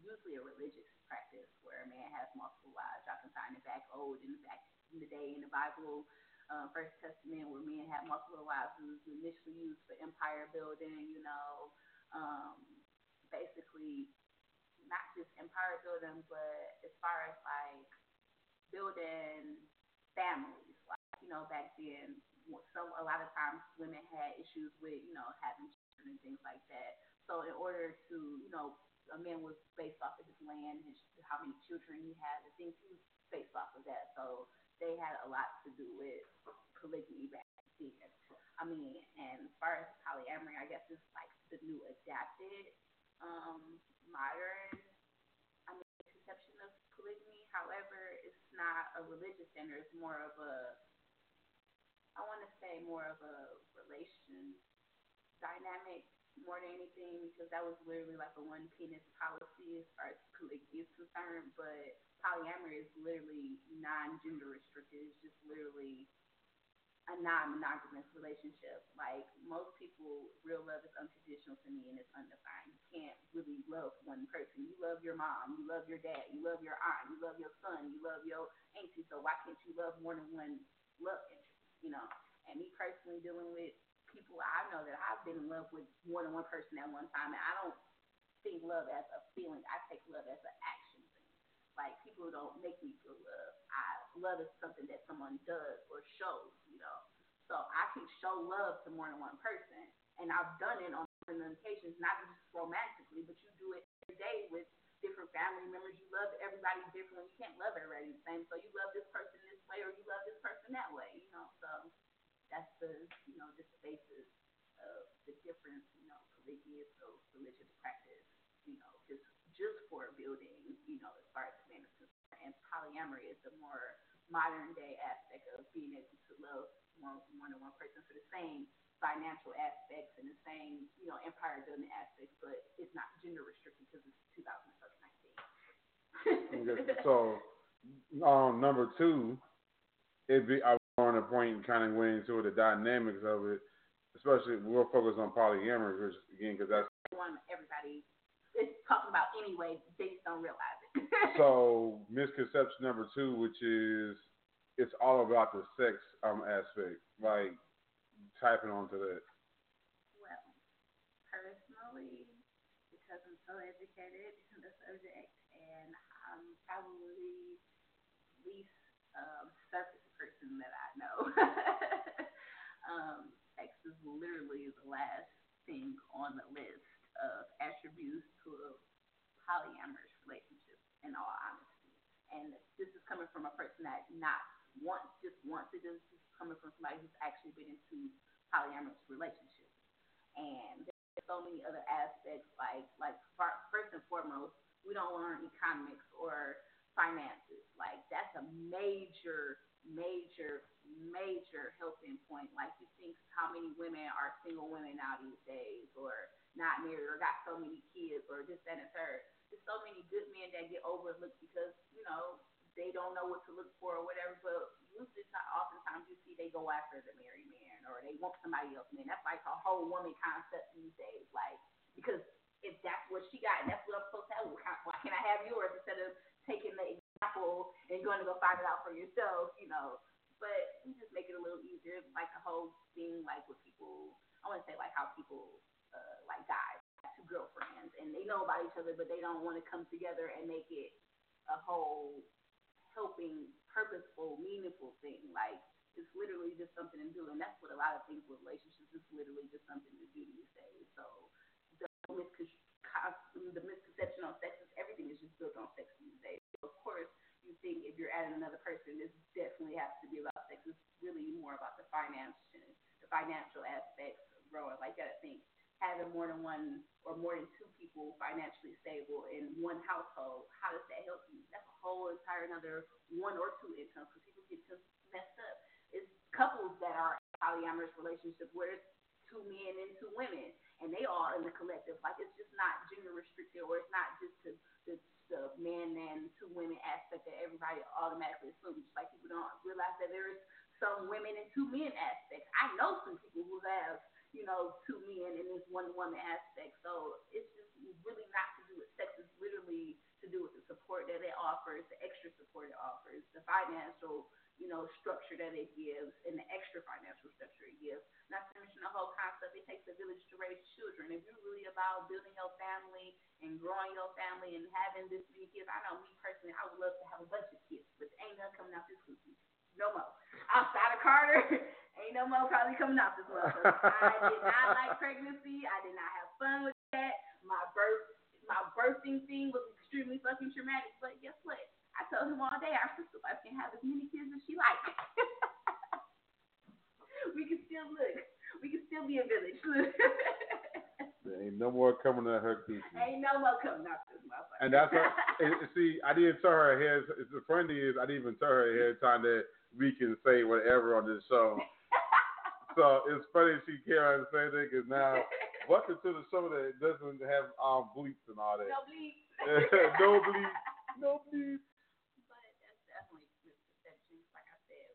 usually a religious practice where a man has multiple wives. Y'all can find it back old and back in the day in the Bible. First Testament, where men had multiple wives, who was initially used for empire building, basically not just empire building, but as far as like building families, like, back then, a lot of times women had issues with, having children and things like that. So in order to, a man was based off of his land, his, how many children he had, the things he was based off of that. So they had a lot to do with polygamy back then. I mean, and as far as polyamory, I guess it's like the new adapted modern conception of polygamy. However, it's not a religious standard. It's more of a, I want to say more of a relation dynamic more than anything, because that was literally like a one penis policy as far as polygamy is concerned. But polyamory is literally non-gender restricted. It's just literally a non-monogamous relationship. Like most people, real love is unconditional to me, and it's undefined. You can't really love one person. You love your mom, you love your dad, you love your aunt, you love your son, you love your auntie. So why can't you love more than one love interest? You know, and me personally dealing with people, I know that I've been in love with more than one person at one time, and I don't see love as a feeling. I take love as an action thing. Like, people don't make me feel love. Love is something that someone does or shows, you know. So I can show love to more than one person, and I've done it on different occasions, not just romantically, but you do it every day with different family members. You love everybody differently. You can't love everybody the same, so you love this person this way or you love this person that way, you know. So that's the, you know, just the basis of the difference, you know, religious or religious practice, you know, just for building, you know, as far as men are concerned. And polyamory is the more modern day aspect of being able to love more than one person for the same financial aspects and the same, you know, empire building aspects, but it's not gender restricted because it's 2019. So, number two, on a point and kind of went into the dynamics of it, especially we'll focus on polyamory, which again, because that's one everybody is talking about anyway, they just don't realize it. So misconception number two, which is it's all about the sex aspect, like typing onto that. Well, personally, because I'm so educated in the subject, and I'm probably least surface person that I know. Sex is literally the last thing on the list of attributes to a polyamorous relationship, in all honesty. And this is coming from a person that this is coming from somebody who's actually been into polyamorous relationships. And there's so many other aspects, like first and foremost, we don't learn economics or finances. Like, that's a major helping point. Like, you think how many women are single women now these days, or not married, or got so many kids, or this, that, and third. There's so many good men that get overlooked because, you know, they don't know what to look for or whatever, but oftentimes you see they go after the married man, or they want somebody else man. That's like a whole woman concept these days. Like, because if that's what she got and that's what I'm supposed to have, why can't I have yours instead of taking the apple and going to go find it out for yourself, you know. But we just make it a little easier. Like the whole thing, like with people, I want to say like how people, like guys, have two girlfriends and they know about each other, but they don't want to come together and make it a whole helping, purposeful, meaningful thing. Like, it's literally just something to do, and that's what a lot of things with relationships is literally just something to do these days. So the misconception on sex is everything is just built on sex these days. Of course, you think if you're adding another person, this definitely has to be about sex. It's really more about the financial aspects of growing. Like, you gotta think, having more than one or more than two people financially stable in one household, how does that help you? That's a whole entire another one or two incomes, because people get messed up. It's couples that are in polyamorous relationships where it's two men and two women, and they all in the collective. Like, it's just not gender restricted, or it's not just the man and two women aspect that everybody automatically assumes. Like, people don't realize that there's some women and two men aspects. I know some people who have, you know, two men and this one woman aspect. So it's just really not to do with sex. It's literally to do with the support that it offers, the extra support it offers, the financial, you know, structure that it gives, and the extra financial structure it gives. Not to mention the whole concept, it takes a village to raise children. If you're really about building your family and growing your family and having this many kids, I know me personally, I would love to have a bunch of kids, but ain't none coming out this week. No more. Outside of Carter, ain't no more probably coming out this month. I did not like pregnancy. I did not have fun with that. My birth all day. Our sister wife can have as many kids as she likes. We can still look. We can still be a village. There ain't no more coming to her teeth. Ain't no more coming out this motherfucker. And that's what, see, I didn't tell her hair. The funny is, I didn't even tell her hair time that we can say whatever on this show. So it's funny she came out and said that because now, welcome to the show that doesn't have bleeps and all that. No bleeps. No bleeps. No bleeps. But that's definitely misconceptions. Like I said,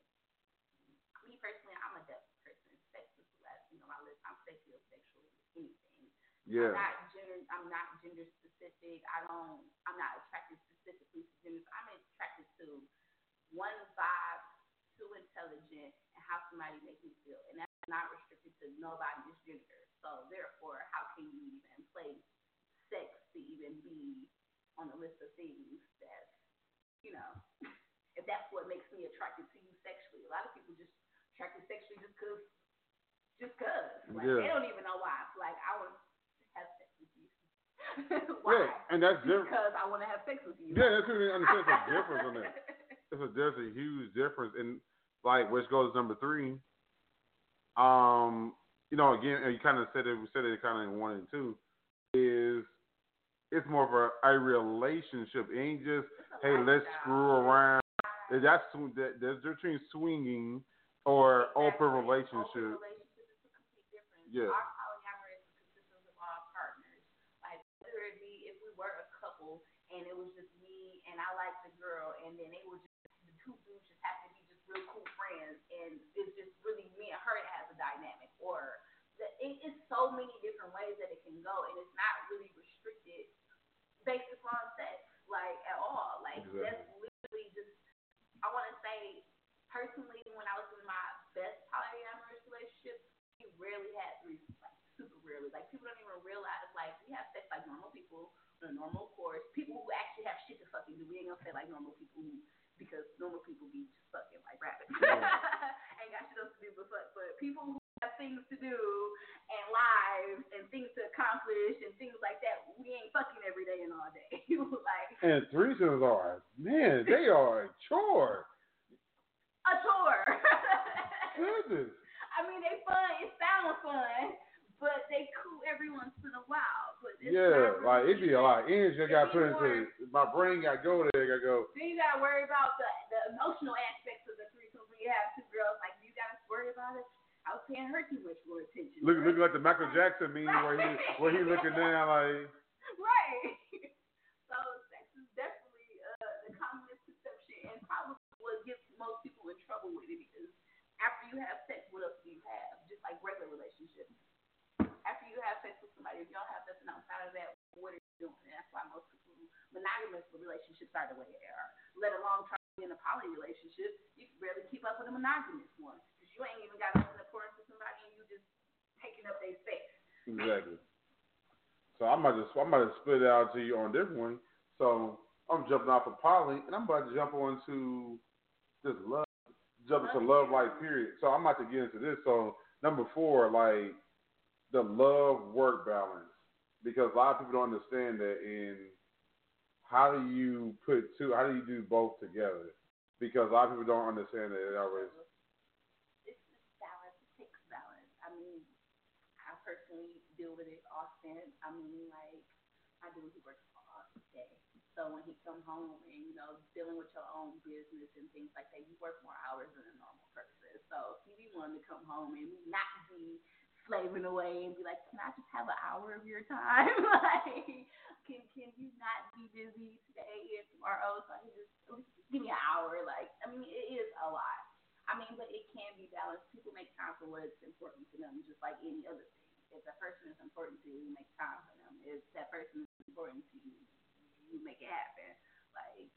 me personally, I'm a deaf person. Sex is the last thing on my list. I'm sexual with anything. Yeah. I'm not gender specific. I'm not attracted specifically to gender. I'm attracted to one vibe, too intelligent, and how somebody makes me feel. And that's not restricted to nobody's gender. So therefore, how can you even place sex to even be on the list of things that, you know, if that's what makes me attracted to you sexually? A lot of people just attracted sexually just cause. Like, yeah. They don't even know why. Like, I want to have sex with you. Why? Yeah, and that's different. Because I want to have sex with you. Yeah, that's what I understand. There's a difference on that. There's a huge difference. And, like, which goes number three, you know, again, you kind of said it kind of in one and two, is it's more of a relationship. It ain't just, hey, let's screw around. That's between swinging or open relationship. Open relationship is a complete difference. Yeah. Our polyamorous consists of all partners. Like, whether it be if we were a couple and it was just me and I like the girl and then the two dudes just happen to be just real cool friends and it's just really me and her that has a dynamic or... It's so many different ways that it can go, and it's not really restricted based upon sex, like, at all. Like, exactly. That's literally just, I want to say, personally, when I was in my best polyamorous relationship, we rarely had threesomes, like, super rarely. Like, people don't even realize, like, we have sex like normal people on a normal course. People who actually have shit to fucking do. We ain't going to say, like, normal people who, because normal people be just fucking like rabbits. Ain't got shit else to do but fuck, but people who things to do and lives and things to accomplish and things like that. We ain't fucking every day and all day. Like, and threesomes are, man, they are a chore. A chore. Goodness. I mean, they fun. It sounds fun, but they cool every once in a while. But yeah, really like it'd be a lot of energy I got put into it. My brain got go there. I got go. Then you gotta worry about the emotional aspects of the threesome when you have two girls. Like, you gotta worry about it. I was paying her too much more attention. Look like the Michael Jackson meme where he looking down like. Right. So sex is definitely the common misconception and probably what gets most people in trouble with it, because after you have sex, what else do you have? Just like regular relationships. After you have sex with somebody, if you don't have nothing outside of that, what are you doing? And that's why most people monogamous relationships are the way they are. Let alone trying to be in a poly relationship, you can barely keep up with a monogamous one. You ain't even got nothing to pour into somebody, and you just taking up their space. Exactly. So I might just split it out to you on this one. So I'm jumping off of poly, and I'm about to jump on to just love, to love life, period. So I'm about to get into this. So number four, like the love work balance, because a lot of people don't understand that. And how do you do both together? Because a lot of people don't understand that it always. Deal with it often. I mean, like, I do, he works all day. So when he come home and, you know, dealing with your own business and things like that, you work more hours than a normal person. So he be wanting to come home and not be slaving away and be like, can I just have an hour of your time? Like, can you not be busy today and tomorrow? So he just give me an hour. Like, I mean, it is a lot. I mean, but it can be balanced. People make time for what's important to them, just like any other thing. If that person is important to you, you make time for them. If that person is important to you, you make it happen. Like,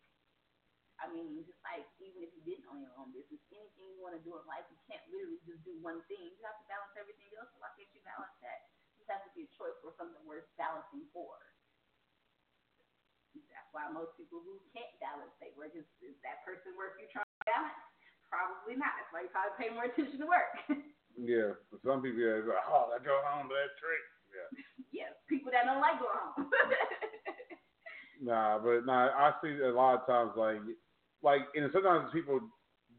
I mean, just like even if you didn't own your own business, anything you want to do in life, you can't literally just do one thing. You have to balance everything else. So why can't you balance that? You have to be a choice for something worth balancing for. That's why most people who can't balance their work is that person worth you trying to balance? Probably not. That's why you probably pay more attention to work. Yeah, for some people, yeah, it's like, oh, I go home to that trick. Yeah. Yeah, people that don't like going home. Nah, I see a lot of times, like, like, and sometimes people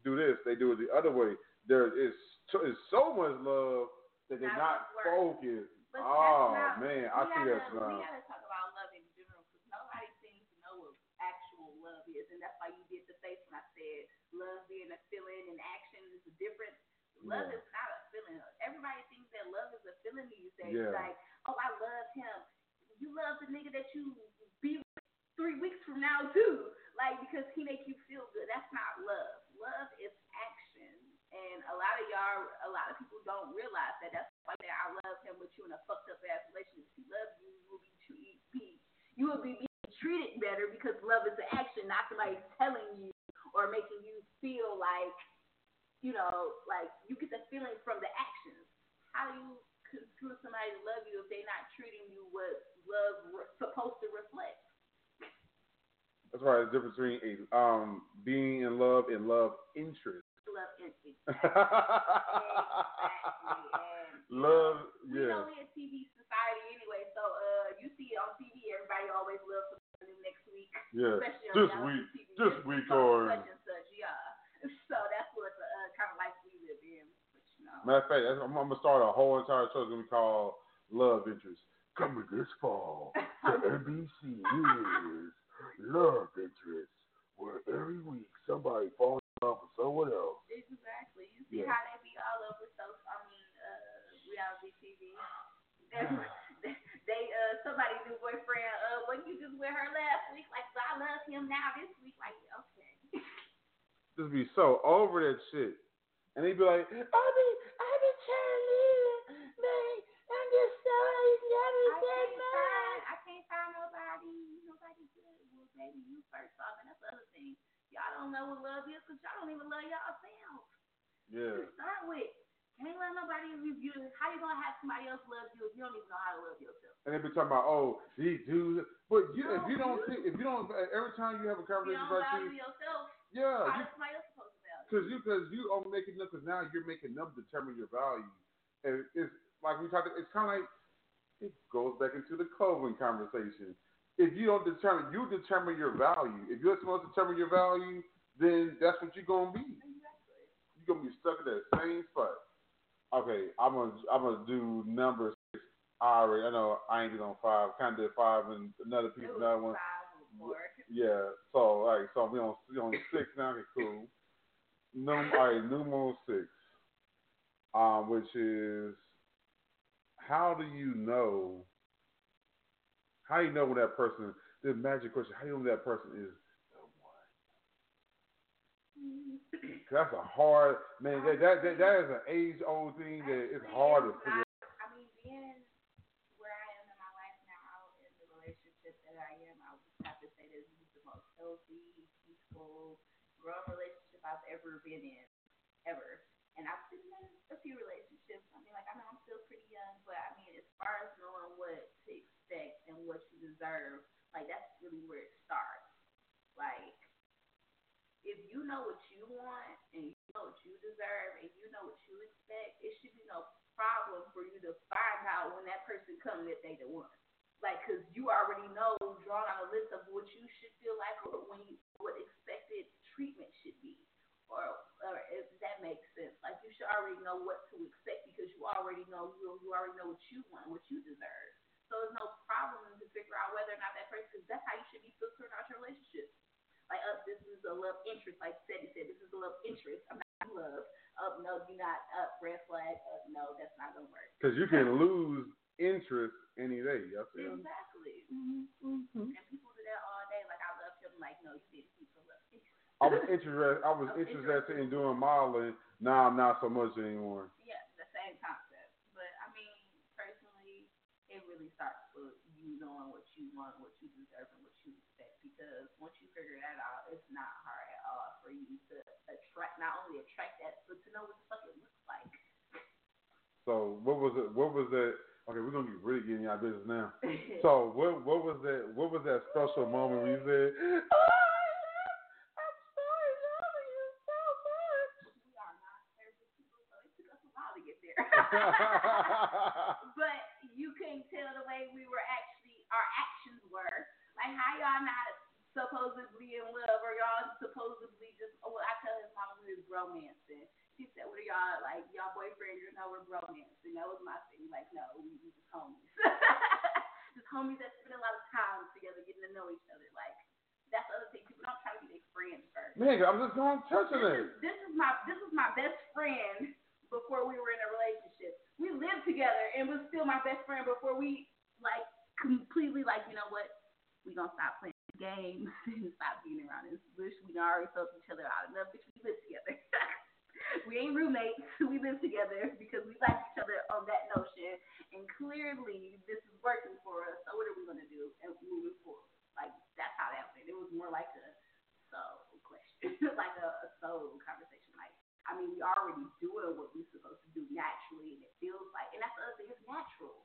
do this, they do it the other way. There is so much love that they're not focused. Oh, man, I see that. We got to talk about love in general, because nobody seems to know what actual love is, and that's why you did the face when I said love being a feeling and action is a difference. Love is not a feeling. Everybody thinks that love is a feeling these days. Yeah. Like, oh, I love him. You love the nigga that you be with 3 weeks from now, too, like, because he make you feel good. That's not love. Love is action, and a lot of people don't realize that. That's why I love him with you in a fucked up ass relationship. He loves you. You will be treated better because love is an action, not somebody telling you or making you feel like, you know, like you get the feeling from the actions. How do you construe somebody to love you if they're not treating you what love supposed to reflect? That's right. The difference between being in love and love interest. Love interest. Exactly. And love. We know we're a TV society anyway, so you see it on TV. Everybody always loves something new next week. Yeah. Especially on TV. This week or such and such. Yeah. So that's what the kind of life we live in. But, you know. Matter of fact, I'm going to start a whole entire show going to be called Love Interest. Coming this fall to NBC News, Love Interest, where every week somebody falls in love with someone else. Exactly. You see how they be all over reality TV. Somebody new boyfriend, what you just with her last week? Like, so I love him now this week. Like, okay. Just be so over that shit, and they'd be like, "I've been trying to live, man. I'm just sorry, I can't find nobody good." Well, baby, you first off, and that's the other thing. Y'all don't know what love is because y'all don't even love yourself. Yeah. To start with, can't love nobody if you. How you gonna have somebody else love you if you don't even know how to love yourself? And they be talking about, oh, these dudes, but you, no, if you don't, every time you have a conversation about yourself. Yeah, because you are making them. Because now you're making them determine your value, and it's like we talked. It's kind of like it goes back into the clothing conversation. If you don't determine, you determine your value. If you're supposed to determine your value, then that's what you're gonna be. Exactly. You're gonna be stuck in that same spot. Okay, I'm gonna do number 6. I know I ain't doing 5. Kind of did 5, and another piece, another one. 5 and 4. Yeah, so all right, so we on 6 now. Okay, cool. Numeral 6, which is how do you know when that person? The magic question: how do you know that person is the one? That's a hard man. That is an age old thing that it's hard to figure out. Grown relationship I've ever been in, ever. And I've been in a few relationships. I mean, like, I know I'm still pretty young, but I mean, as far as knowing what to expect and what you deserve, like, that's really where it starts. Like, if you know what you want and you know what you deserve and you know what you expect, it should be no problem for you to find out when that person comes that they the one. Like, because you already know, drawn on a list of what you should feel like or when you would expected treatment should be, or if that makes sense. Like, you should already know what to expect because you already know you already know what you want, what you deserve. So it's no problem to figure out whether or not that person, because that's how you should be filtering out your relationship. Like, this is a love interest. Like Ceddy said, this is a love interest. I'm not in love. No, do not. Red flag. No, that's not gonna work. Because you can lose interest any day. Exactly. Mm-hmm. And people do that all day. Like, I love him. Like, no, you didn't. I was interested in doing modeling. Now I'm not so much anymore. Yeah, the same concept. But I mean, personally, it really starts with you knowing what you want, what you deserve, and what you expect. Because once you figure that out, it's not hard at all for you to not only attract that, but to know what the fuck it looks like. So what was that? Okay, we're gonna be really getting y'all business now. So what was that? What was that special moment when you said? But you couldn't tell the way our actions were. Like, how y'all not supposedly in love or y'all supposedly and she said, what are y'all, like, y'all boyfriends? You know, we're bromance. And that was my thing. Like, no, we just homies. Just homies that spend a lot of time together getting to know each other. Like, that's the other thing. People don't try to be their friends first. Nigga, I'm just going to touch on it. This is my best friend before we were in a relationship. We lived together and was still my best friend before we, like, completely, like, you know what? We gonna stop playing the game and stop being around this bitch. We already helped each other out enough. Bitch, we live together. We ain't roommates. We live together because we like each other on that notion. And clearly, this is working for us. So what are we gonna do as we move forward? Like, that's how that went. It was more like a soul question, like a soul conversation. Like, I mean, we already doing what we're supposed to do naturally, and it feels like. And that's the other thing. It's natural.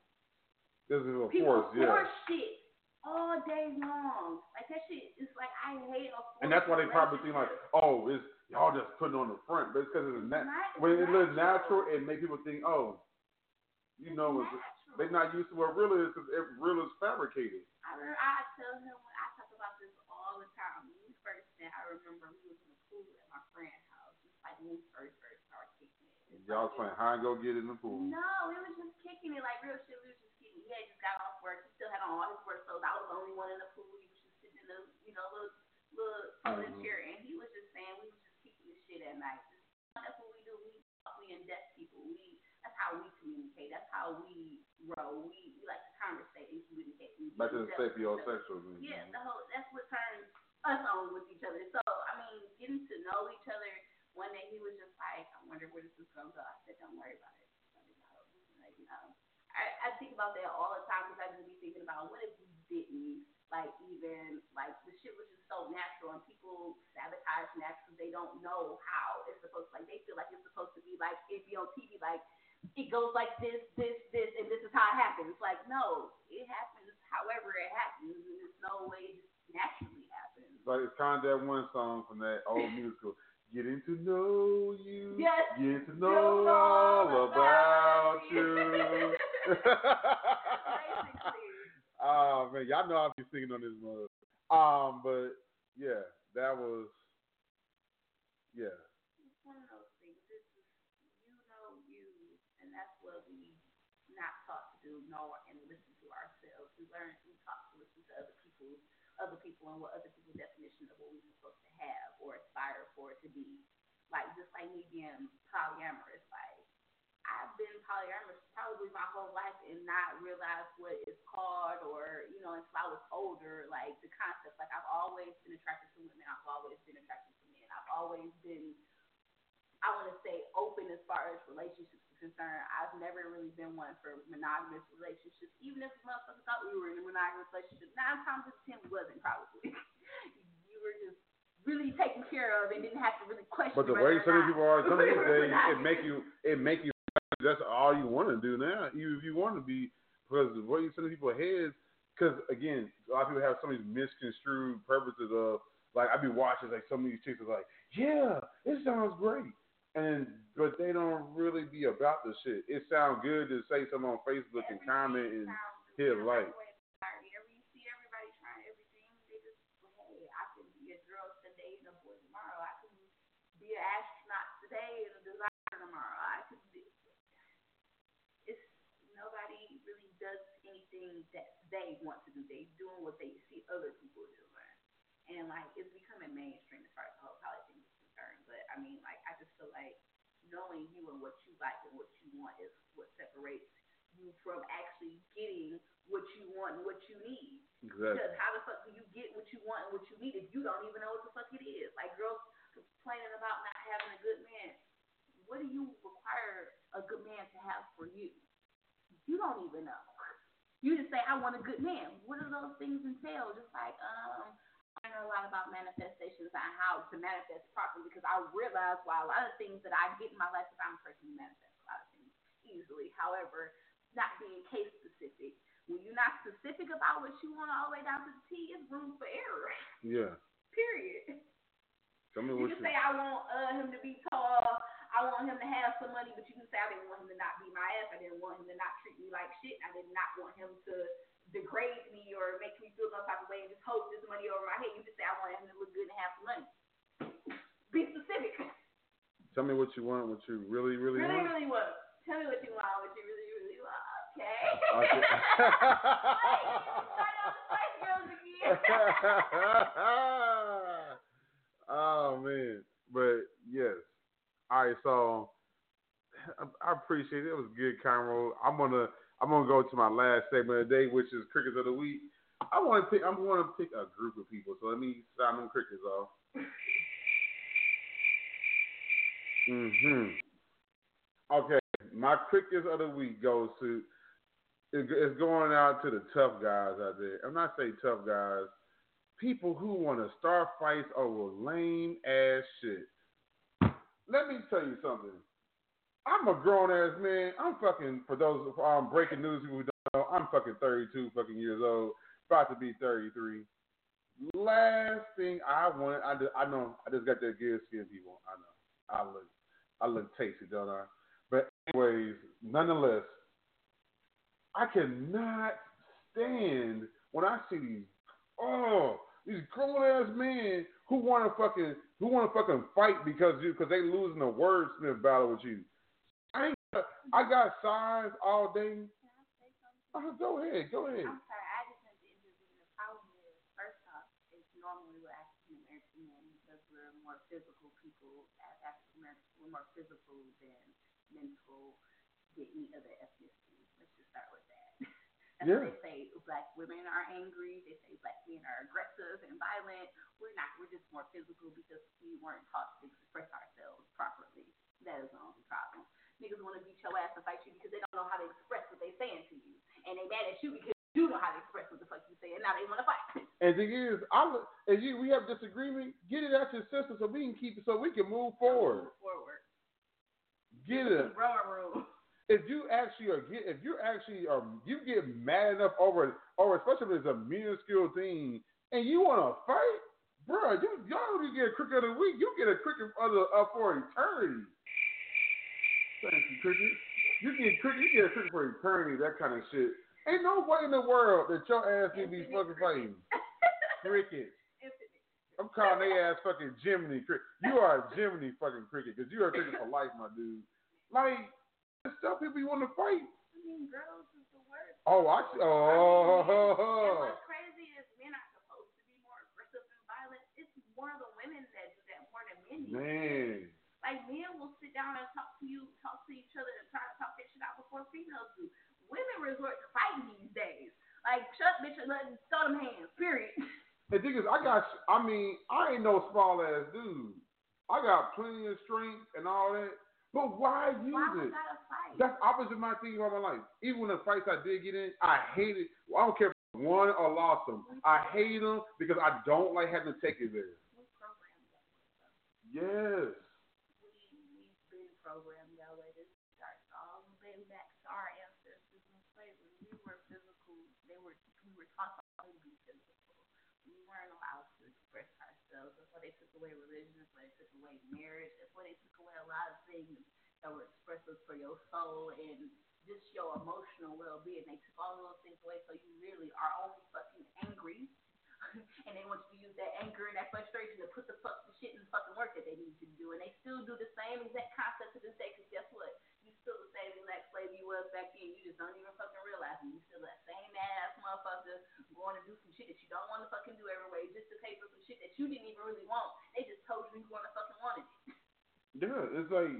This is a force, yeah. Force shit. All day long. Like, that shit is like, I hate a force. And that's why they probably think, like, oh, it's y'all just putting on the front. But it's because it's when it looks natural, it makes people think, oh, you know, they're not used to what real is because it real is fabricated. I tell him, when I talk about this all the time. When we first met, I remember we was in the pool at my friend's house. Just like when we first started kicking it. Y'all was playing hide and go get it in the pool. No, it was just kicking it. Like, real shit, we was just kicking it. He had just got off work. He still had on all his work clothes. I was the only one in the pool. He was just sitting in a, you know, little mm-hmm. chair, and he was just saying we was just kicking this shit at night. That's what we do. We in-depth people. That's how we communicate. That's how we grow. We like to conversate and communicate. Back to the sapiosexual. Yeah, that's what turns us on with each other. So I mean, getting to know each other. One day he was just like, I wonder where this is gonna go. I said, don't worry about it. Like, you know. I think about that all the time because I just be thinking about what if we didn't, like, even, like, the shit was just so natural, and people sabotage natural. They don't know how it's supposed to, like, they feel like it's supposed to be, like, it be on TV, like, it goes like this, this, this, and this is how it happens. Like, no, it happens however it happens, and there's no way it just naturally happens. Like, it's kind of that one song from that old musical, Getting to Know You, yes, Getting to Know All About You. Oh man, y'all know I'll be singing on this mother. But yeah, that was It's one of those things. This is you, and that's what we not taught to do, know and listen to ourselves. We learn we taught to listen to other people and what other people's definition of what we're supposed to have or aspire for it to be. Like, just like me being polyamorous, like I've been polyamorous probably my whole life and not realized what it's called or, you know, until I was older, like, the concept. Like, I've always been attracted to women. I've always been attracted to men. I've always been, I want to say, open as far as relationships are concerned. I've never really been one for monogamous relationships, even if you motherfuckers thought we were in a monogamous relationship. 9 times out of 10, we wasn't, probably. You were just really taken care of and didn't have to really question. But the way some people are, some of these days, it make you that's all you want to do now, even if you want to be, because what you sending people heads, because again, a lot of people have some of these misconstrued purposes of, like, I be watching, like, some of these chicks are like, yeah, it sounds great, but they don't really be about the shit. It sounds good to say something on Facebook and comment and hit like. You see everybody trying everything, they just, hey, I could be a girl today and a boy tomorrow. I could be an astronaut today and a designer tomorrow. That they want to do. They doing what they see other people doing. And, like, it's becoming mainstream as far as the whole college thing is concerned. But, I mean, like, I just feel like knowing you and what you like and what you want is what separates you from actually getting what you want and what you need. Exactly. Because how the fuck do you get what you want and what you need if you don't even know what the fuck it is? Like, girls complaining about not having a good man. What do you require a good man to have for you? You don't even know. You just say, I want a good man. What do those things entail? Just like, I know a lot about manifestations and how to manifest properly because I realize why a lot of things that I get in my life, because I'm a person who manifests a lot of things easily. However, not being case specific. When you're not specific about what you want all the way down to the T, it's room for error. Yeah. Period. You can say, I want him to be tall. I want him to have some money, but you can say I didn't want him to not be my ass. I didn't want him to not treat me like shit. I did not want him to degrade me or make me feel no type of way and just hold this money over my head. You just say I want him to look good and have some money. Be specific. Tell me what you want, what you really, really, really want. Really want. Tell me what you want, what you really, really want, okay? Okay. Oh, man. But, yes. All right, so I appreciate it. It was a good convo. I'm gonna go to my last segment of the day, which is Crickets of the Week. I'm gonna pick a group of people. So let me sign them crickets off. Okay, my crickets of the week goes to. It's going out to the tough guys out there. I'm not saying tough guys. People who want to start fights over lame ass shit. Let me tell you something. I'm a grown ass man. I'm fucking, for those breaking news people who don't know, I'm fucking 32 fucking years old, about to be 33. Last thing I want, I just got that good skin, people. I know. I look tasty, don't I? But anyways, nonetheless, I cannot stand when I see these grown ass men who wanna fucking fight because they losing a wordsmith battle with you. I got signs all day. Can I say something? Oh, go ahead. I'm sorry, I just had to intervene. The problem is, first off, it's normally we're African American men because we're more physical people. As African Americans, we're more physical than mental than any other ethnicity. Let's just start with that. That's yeah. They say black women are angry. They say black men are aggressive and violent. We're not. We're just more physical because we weren't taught to express ourselves properly. That is the only problem. Niggas want to beat your ass and fight you because they don't know how to express what they saying to you. And they mad at you because you know how to express what the fuck you say, and now they want to fight. And the thing is, we have disagreement, get it out your system so we can keep it, so we can move forward. Get it. If you actually you get mad enough over especially if it's a minuscule thing, and you want to fight, bro, y'all don't get a cricket of the week. You get a cricket for eternity. Thank you, Cricket. You get a cricket for eternity, that kind of shit. Ain't no way in the world that your ass can be fucking fighting. Cricket. I'm calling their ass fucking Jiminy Cricket. You are a Jiminy fucking Cricket, because you are a cricket for life, my dude. Like, there's stuff people you want to fight. I mean, girls is the worst. Oh, I see. Oh. And what's crazy is men are supposed to be more aggressive and violent. It's more the women that do that more than men. Man. Like, men will sit down and talk to each other and try to talk that shit out before females do. Women resort to fighting these days. Like, shut bitches, let them throw them hands, period. The thing is, I ain't no small ass dude. I got plenty of strength and all that. But why use it? Fight? That's opposite my thing all my life. Even when the fights I did get in, I hate it. I don't care if I won or lost them. I hate them because I don't like having to take it there. We're programmed that way, though. Yes. Programmed that way. This starts all the way back to our ancestors in slavery. We were physical. We were taught to be physical. We weren't allowed to express ourselves. That's why they took away religion. That's why they took away marriage. That's why they took away a lot of things that were expressive for your soul and just your emotional well-being. They took all those things away, so you really are only fucking angry. And they want you to use that anger and that frustration to put the shit in the fucking work that they need you to do. And they still do the same exact concept to this day, because guess what? You still the same exact slave you was back then. You just don't even fucking realize it. You still that same ass motherfucker going to do some shit that you don't want to fucking do every way just to pay for some shit that you didn't even really want. They just told you going to fucking wanted it. Yeah, it's like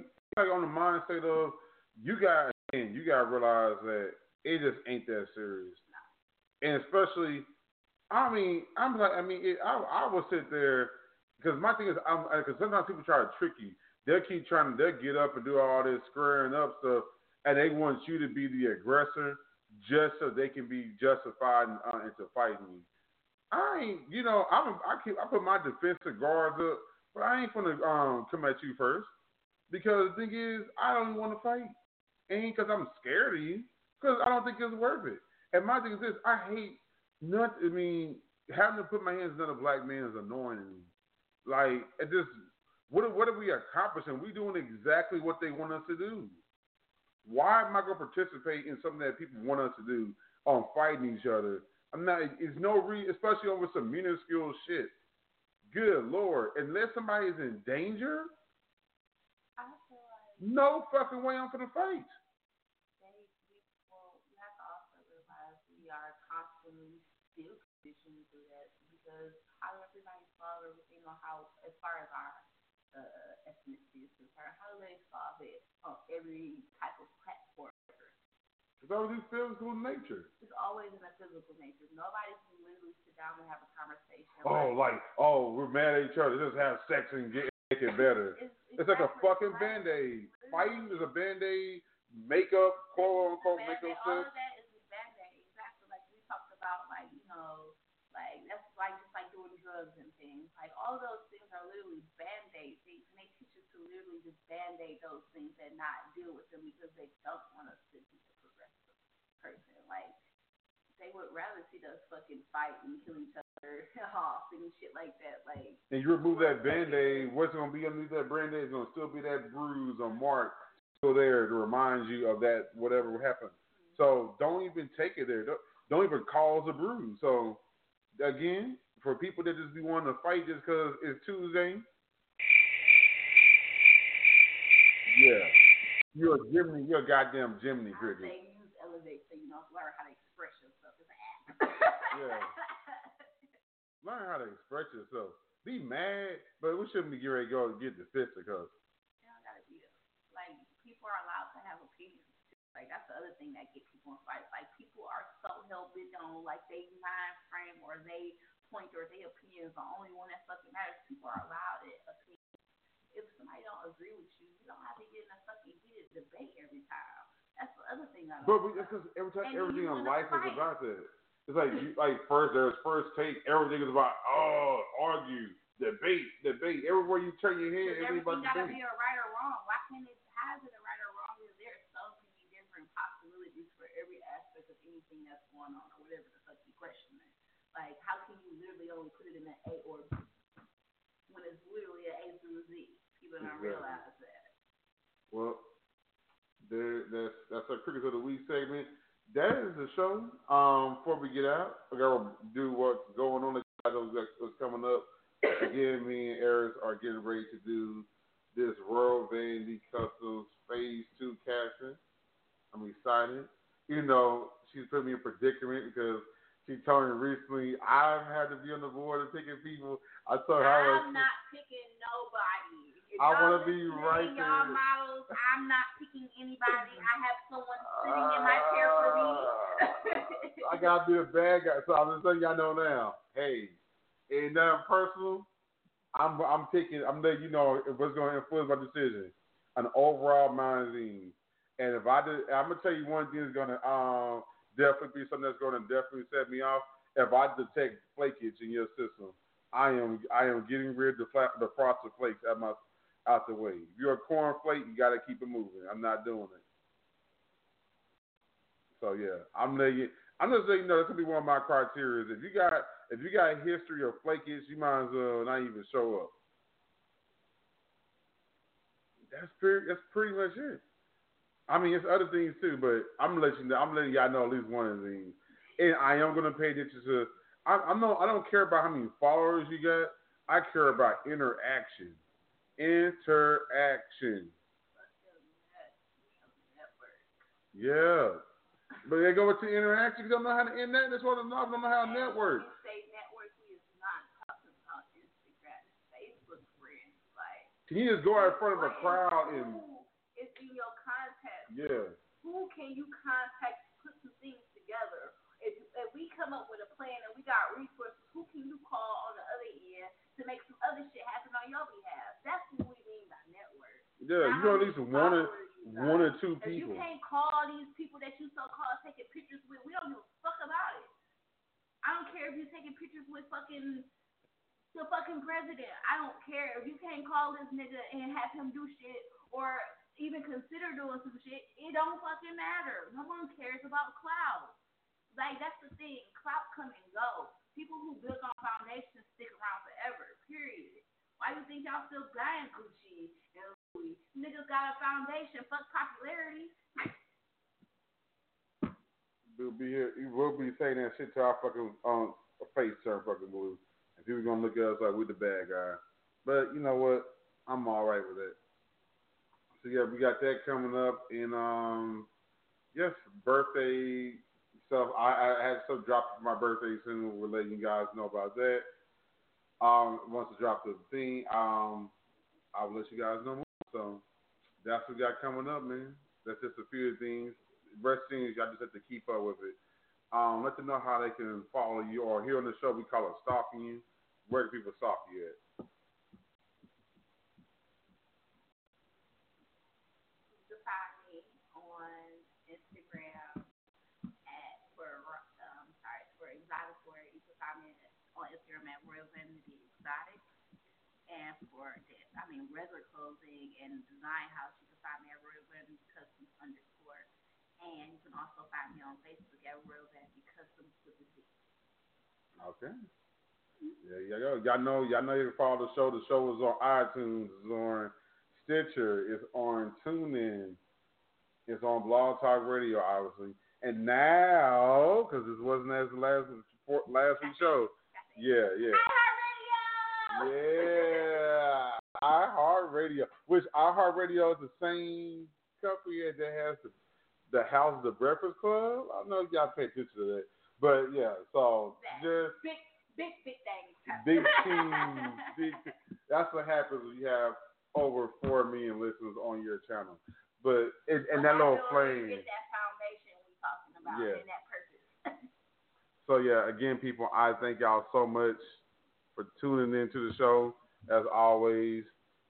on the mindset of you gotta realize that it just ain't that serious. Nah. And especially I will sit there, because my thing is, because sometimes people try to trick you. They'll get up and do all this squaring up stuff, and they want you to be the aggressor just so they can be justified into fighting you. I put my defensive guards up, but I ain't gonna come at you first, because the thing is, I don't want to fight. Ain't because I'm scared of you, because I don't think it's worth it. And my thing is this, I hate. Having to put my hands in another black man is annoying to me. Like, it just, what are we accomplishing? We doing exactly what they want us to do. Why am I going to participate in something that people want us to do on fighting each other? I'm not, it's no reason, especially over some minuscule shit. Good Lord. Unless somebody is in danger. I No fucking way I'm going to fight. Well, you have to also realize we are constantly still conditioned through that, because how everybody solve everything on how, as far as our ethnicity is concerned, how do they solve it on every type of platform? It's always in physical nature. It's always in a physical nature. Nobody can literally sit down and have a conversation. Oh, like, we're mad at each other. Just have sex and make it better. It's like a fucking Band-Aid. Fighting is a Band-Aid. Makeup, quote-unquote, makeup stuff. All of that is a Band-Aid. Exactly. Like, we talked about, like, you know, like, that's like just like doing drugs and things. Like, all of those things are literally Band-Aid things. And they teach us to literally just Band-Aid those things and not deal with them because they don't want us to do it. Person. Like, they would rather see us fucking fight and kill each other off and shit like that. Like, and you remove that Band-Aid, what's going to be underneath that Band-Aid is going to still be that bruise or mark still there to remind you of that whatever happened. Mm-hmm. So don't even take it there. Don't even cause a bruise. So, again, for people that just be wanting to fight just because it's Tuesday, yeah, you're a goddamn Jiminy Cricket. So you know, learn how to express yourself. It's an act. Yeah. Learn how to express yourself. Be mad, but we shouldn't be getting ready to go and get the fisticuffs. Yeah, gotta be like, people are allowed to have opinions too. Like, that's the other thing that gets people in fights. Like, people are so hell bent on like they mind frame or they point or they opinions are only one that fucking matters. People are allowed it. If somebody don't agree with you, you don't have to get in a fucking heated debate every time. That's the other thing I like. But it's because everything in life is about that. It's like, there's first take. Everything is about, argue, debate. Everywhere you turn your head, everybody's got to be a right or wrong. Why can't it have it a right or wrong? Because there are so many different possibilities for every aspect of anything that's going on or whatever the fuck you question is. Like, how can you literally only put it in an A or B when it's literally an A through Z? People don't realize that. Well, that's our Cricket of the Week segment. That is the show. Before we get out, I gotta do what's going on. I know what's coming up. Again, me and Heiress are getting ready to do this Royal Vanity Customs Phase 2 casting. I'm excited. You know, she's put me in a predicament because she told me recently I've had to be on the board and picking people. I told her I'm not picking nobody. I want to be right there. Models, I'm not picking anybody. I have someone sitting in my chair for me. I got to be a bad guy. So I'm just letting y'all know now. Hey, ain't nothing personal. I'm letting you know what's going to influence my decision. An overall magazine. And if I did, I'm going to tell you one thing is going to definitely be something that's going to definitely set me off. If I detect flakage in your system, I am getting rid of the frosted flakes at my out the way. If you're a cornflake, you got to keep it moving. I'm not doing it. So yeah, I'm just letting you know that's gonna be one of my criteria. If you got a history of flakage, you might as well not even show up. That's pretty much it. I mean, it's other things too, but I'm letting y'all know at least one of these. And I am gonna pay attention to. I don't care about how many followers you got. I care about interaction. Yeah. But they go to interaction because I don't know how to end that. That's what I don't know how to network. You say networking is not talking about Instagram and Facebook friends. Like, can you just go out in front of a crowd and it's in your contact. Yeah. Who can you contact to put some things together? If we come up with a plan and we got resources, who can you call on the other end to make some other shit happen on your behalf? That's what we mean by network. Yeah, you know, at least one or two people. If you can't call these people that you so-called taking pictures with, we don't give a fuck about it. I don't care if you're taking pictures with fucking the fucking president. I don't care. If you can't call this nigga and have him do shit or even consider doing some shit, it don't fucking matter. No one cares about clout. Like, that's the thing. Clout come and go. People who build on foundations stick around forever, period. Why you think y'all still buying Gucci and Louis? Niggas got a foundation. Fuck popularity. We'll be here. You will be saying that shit to our fucking face turn fucking blue. And people gonna look at us like we the bad guy. But you know what? I'm all right with it. So yeah, we got that coming up, and yes, birthday stuff. I have stuff dropped for my birthday soon. We'll let you guys know about that. Once I drop the thing, I'll let you guys know more. So that's what we got coming up, man. That's just a few things. The rest things y'all just have to keep up with it. Let them know how they can follow you, or here on the show we call it stalking you. Where do people stalk you at? You can find me on Instagram for Exotic Word. You can find me on Instagram at Royal Vanity Exotic. And for regular clothing and design house, you can find me at Royal Vanity Customs _ And you can also find me on Facebook at Royal Vanity Customs with a Z. Okay. Yeah, y'all know you can follow the show. The show is on iTunes, it's on Stitcher, it's on TuneIn, it's on Blog Talk Radio, obviously. And now, because this wasn't as the last week's show. Yeah. iHeartRadio. Yeah, iHeartRadio. Which iHeartRadio is the same company that has the House of the Breakfast Club. I don't know if y'all pay attention to that, but yeah. So just big things. Big things. That's what happens when you have over 4 million listeners on your channel. But and that little flame. Get that foundation we talking about and that purpose. So yeah, again, people, I thank y'all so much for tuning in to the show as always,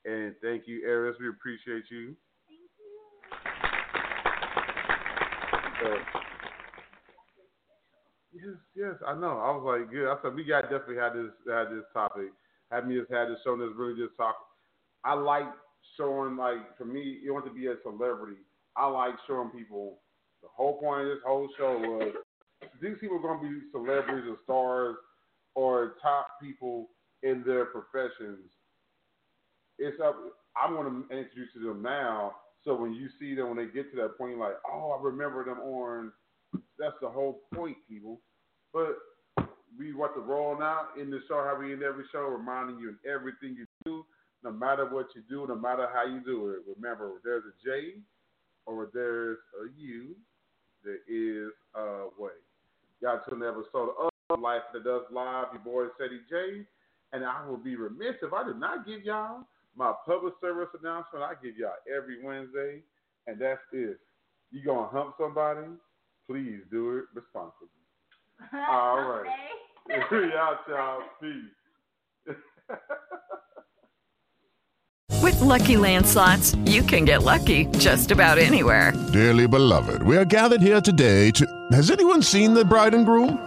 and thank you, Heiress. We appreciate you. Thank you. Yes, I know. I was like, good. I said, we got to definitely have this topic. Have me just had this show that's really just talk. I like showing, like, for me, you want to be a celebrity. I like showing people. The whole point of this whole show was these people are going to be celebrities or stars or top people in their professions. It's up. I'm going to introduce you to them now. So when you see them, when they get to that point, you're like, oh, I remember them on. That's the whole point, people. But we want to roll now in the show, how we end every show, reminding you in everything you do, no matter what you do, no matter how you do it. Remember, there's a J or there's a U, there is a way. Y'all tune in to episode of Life After Dusk Live. Your boy, Ceddy J. And I will be remiss if I did not give y'all my public service announcement. I give y'all every Wednesday. And that's if you going to hump somebody, please do it responsibly. All right. Y'all, child. Peace. With Lucky Land Slots, you can get lucky just about anywhere. Dearly beloved, we are gathered here today to... Has anyone seen the bride and groom?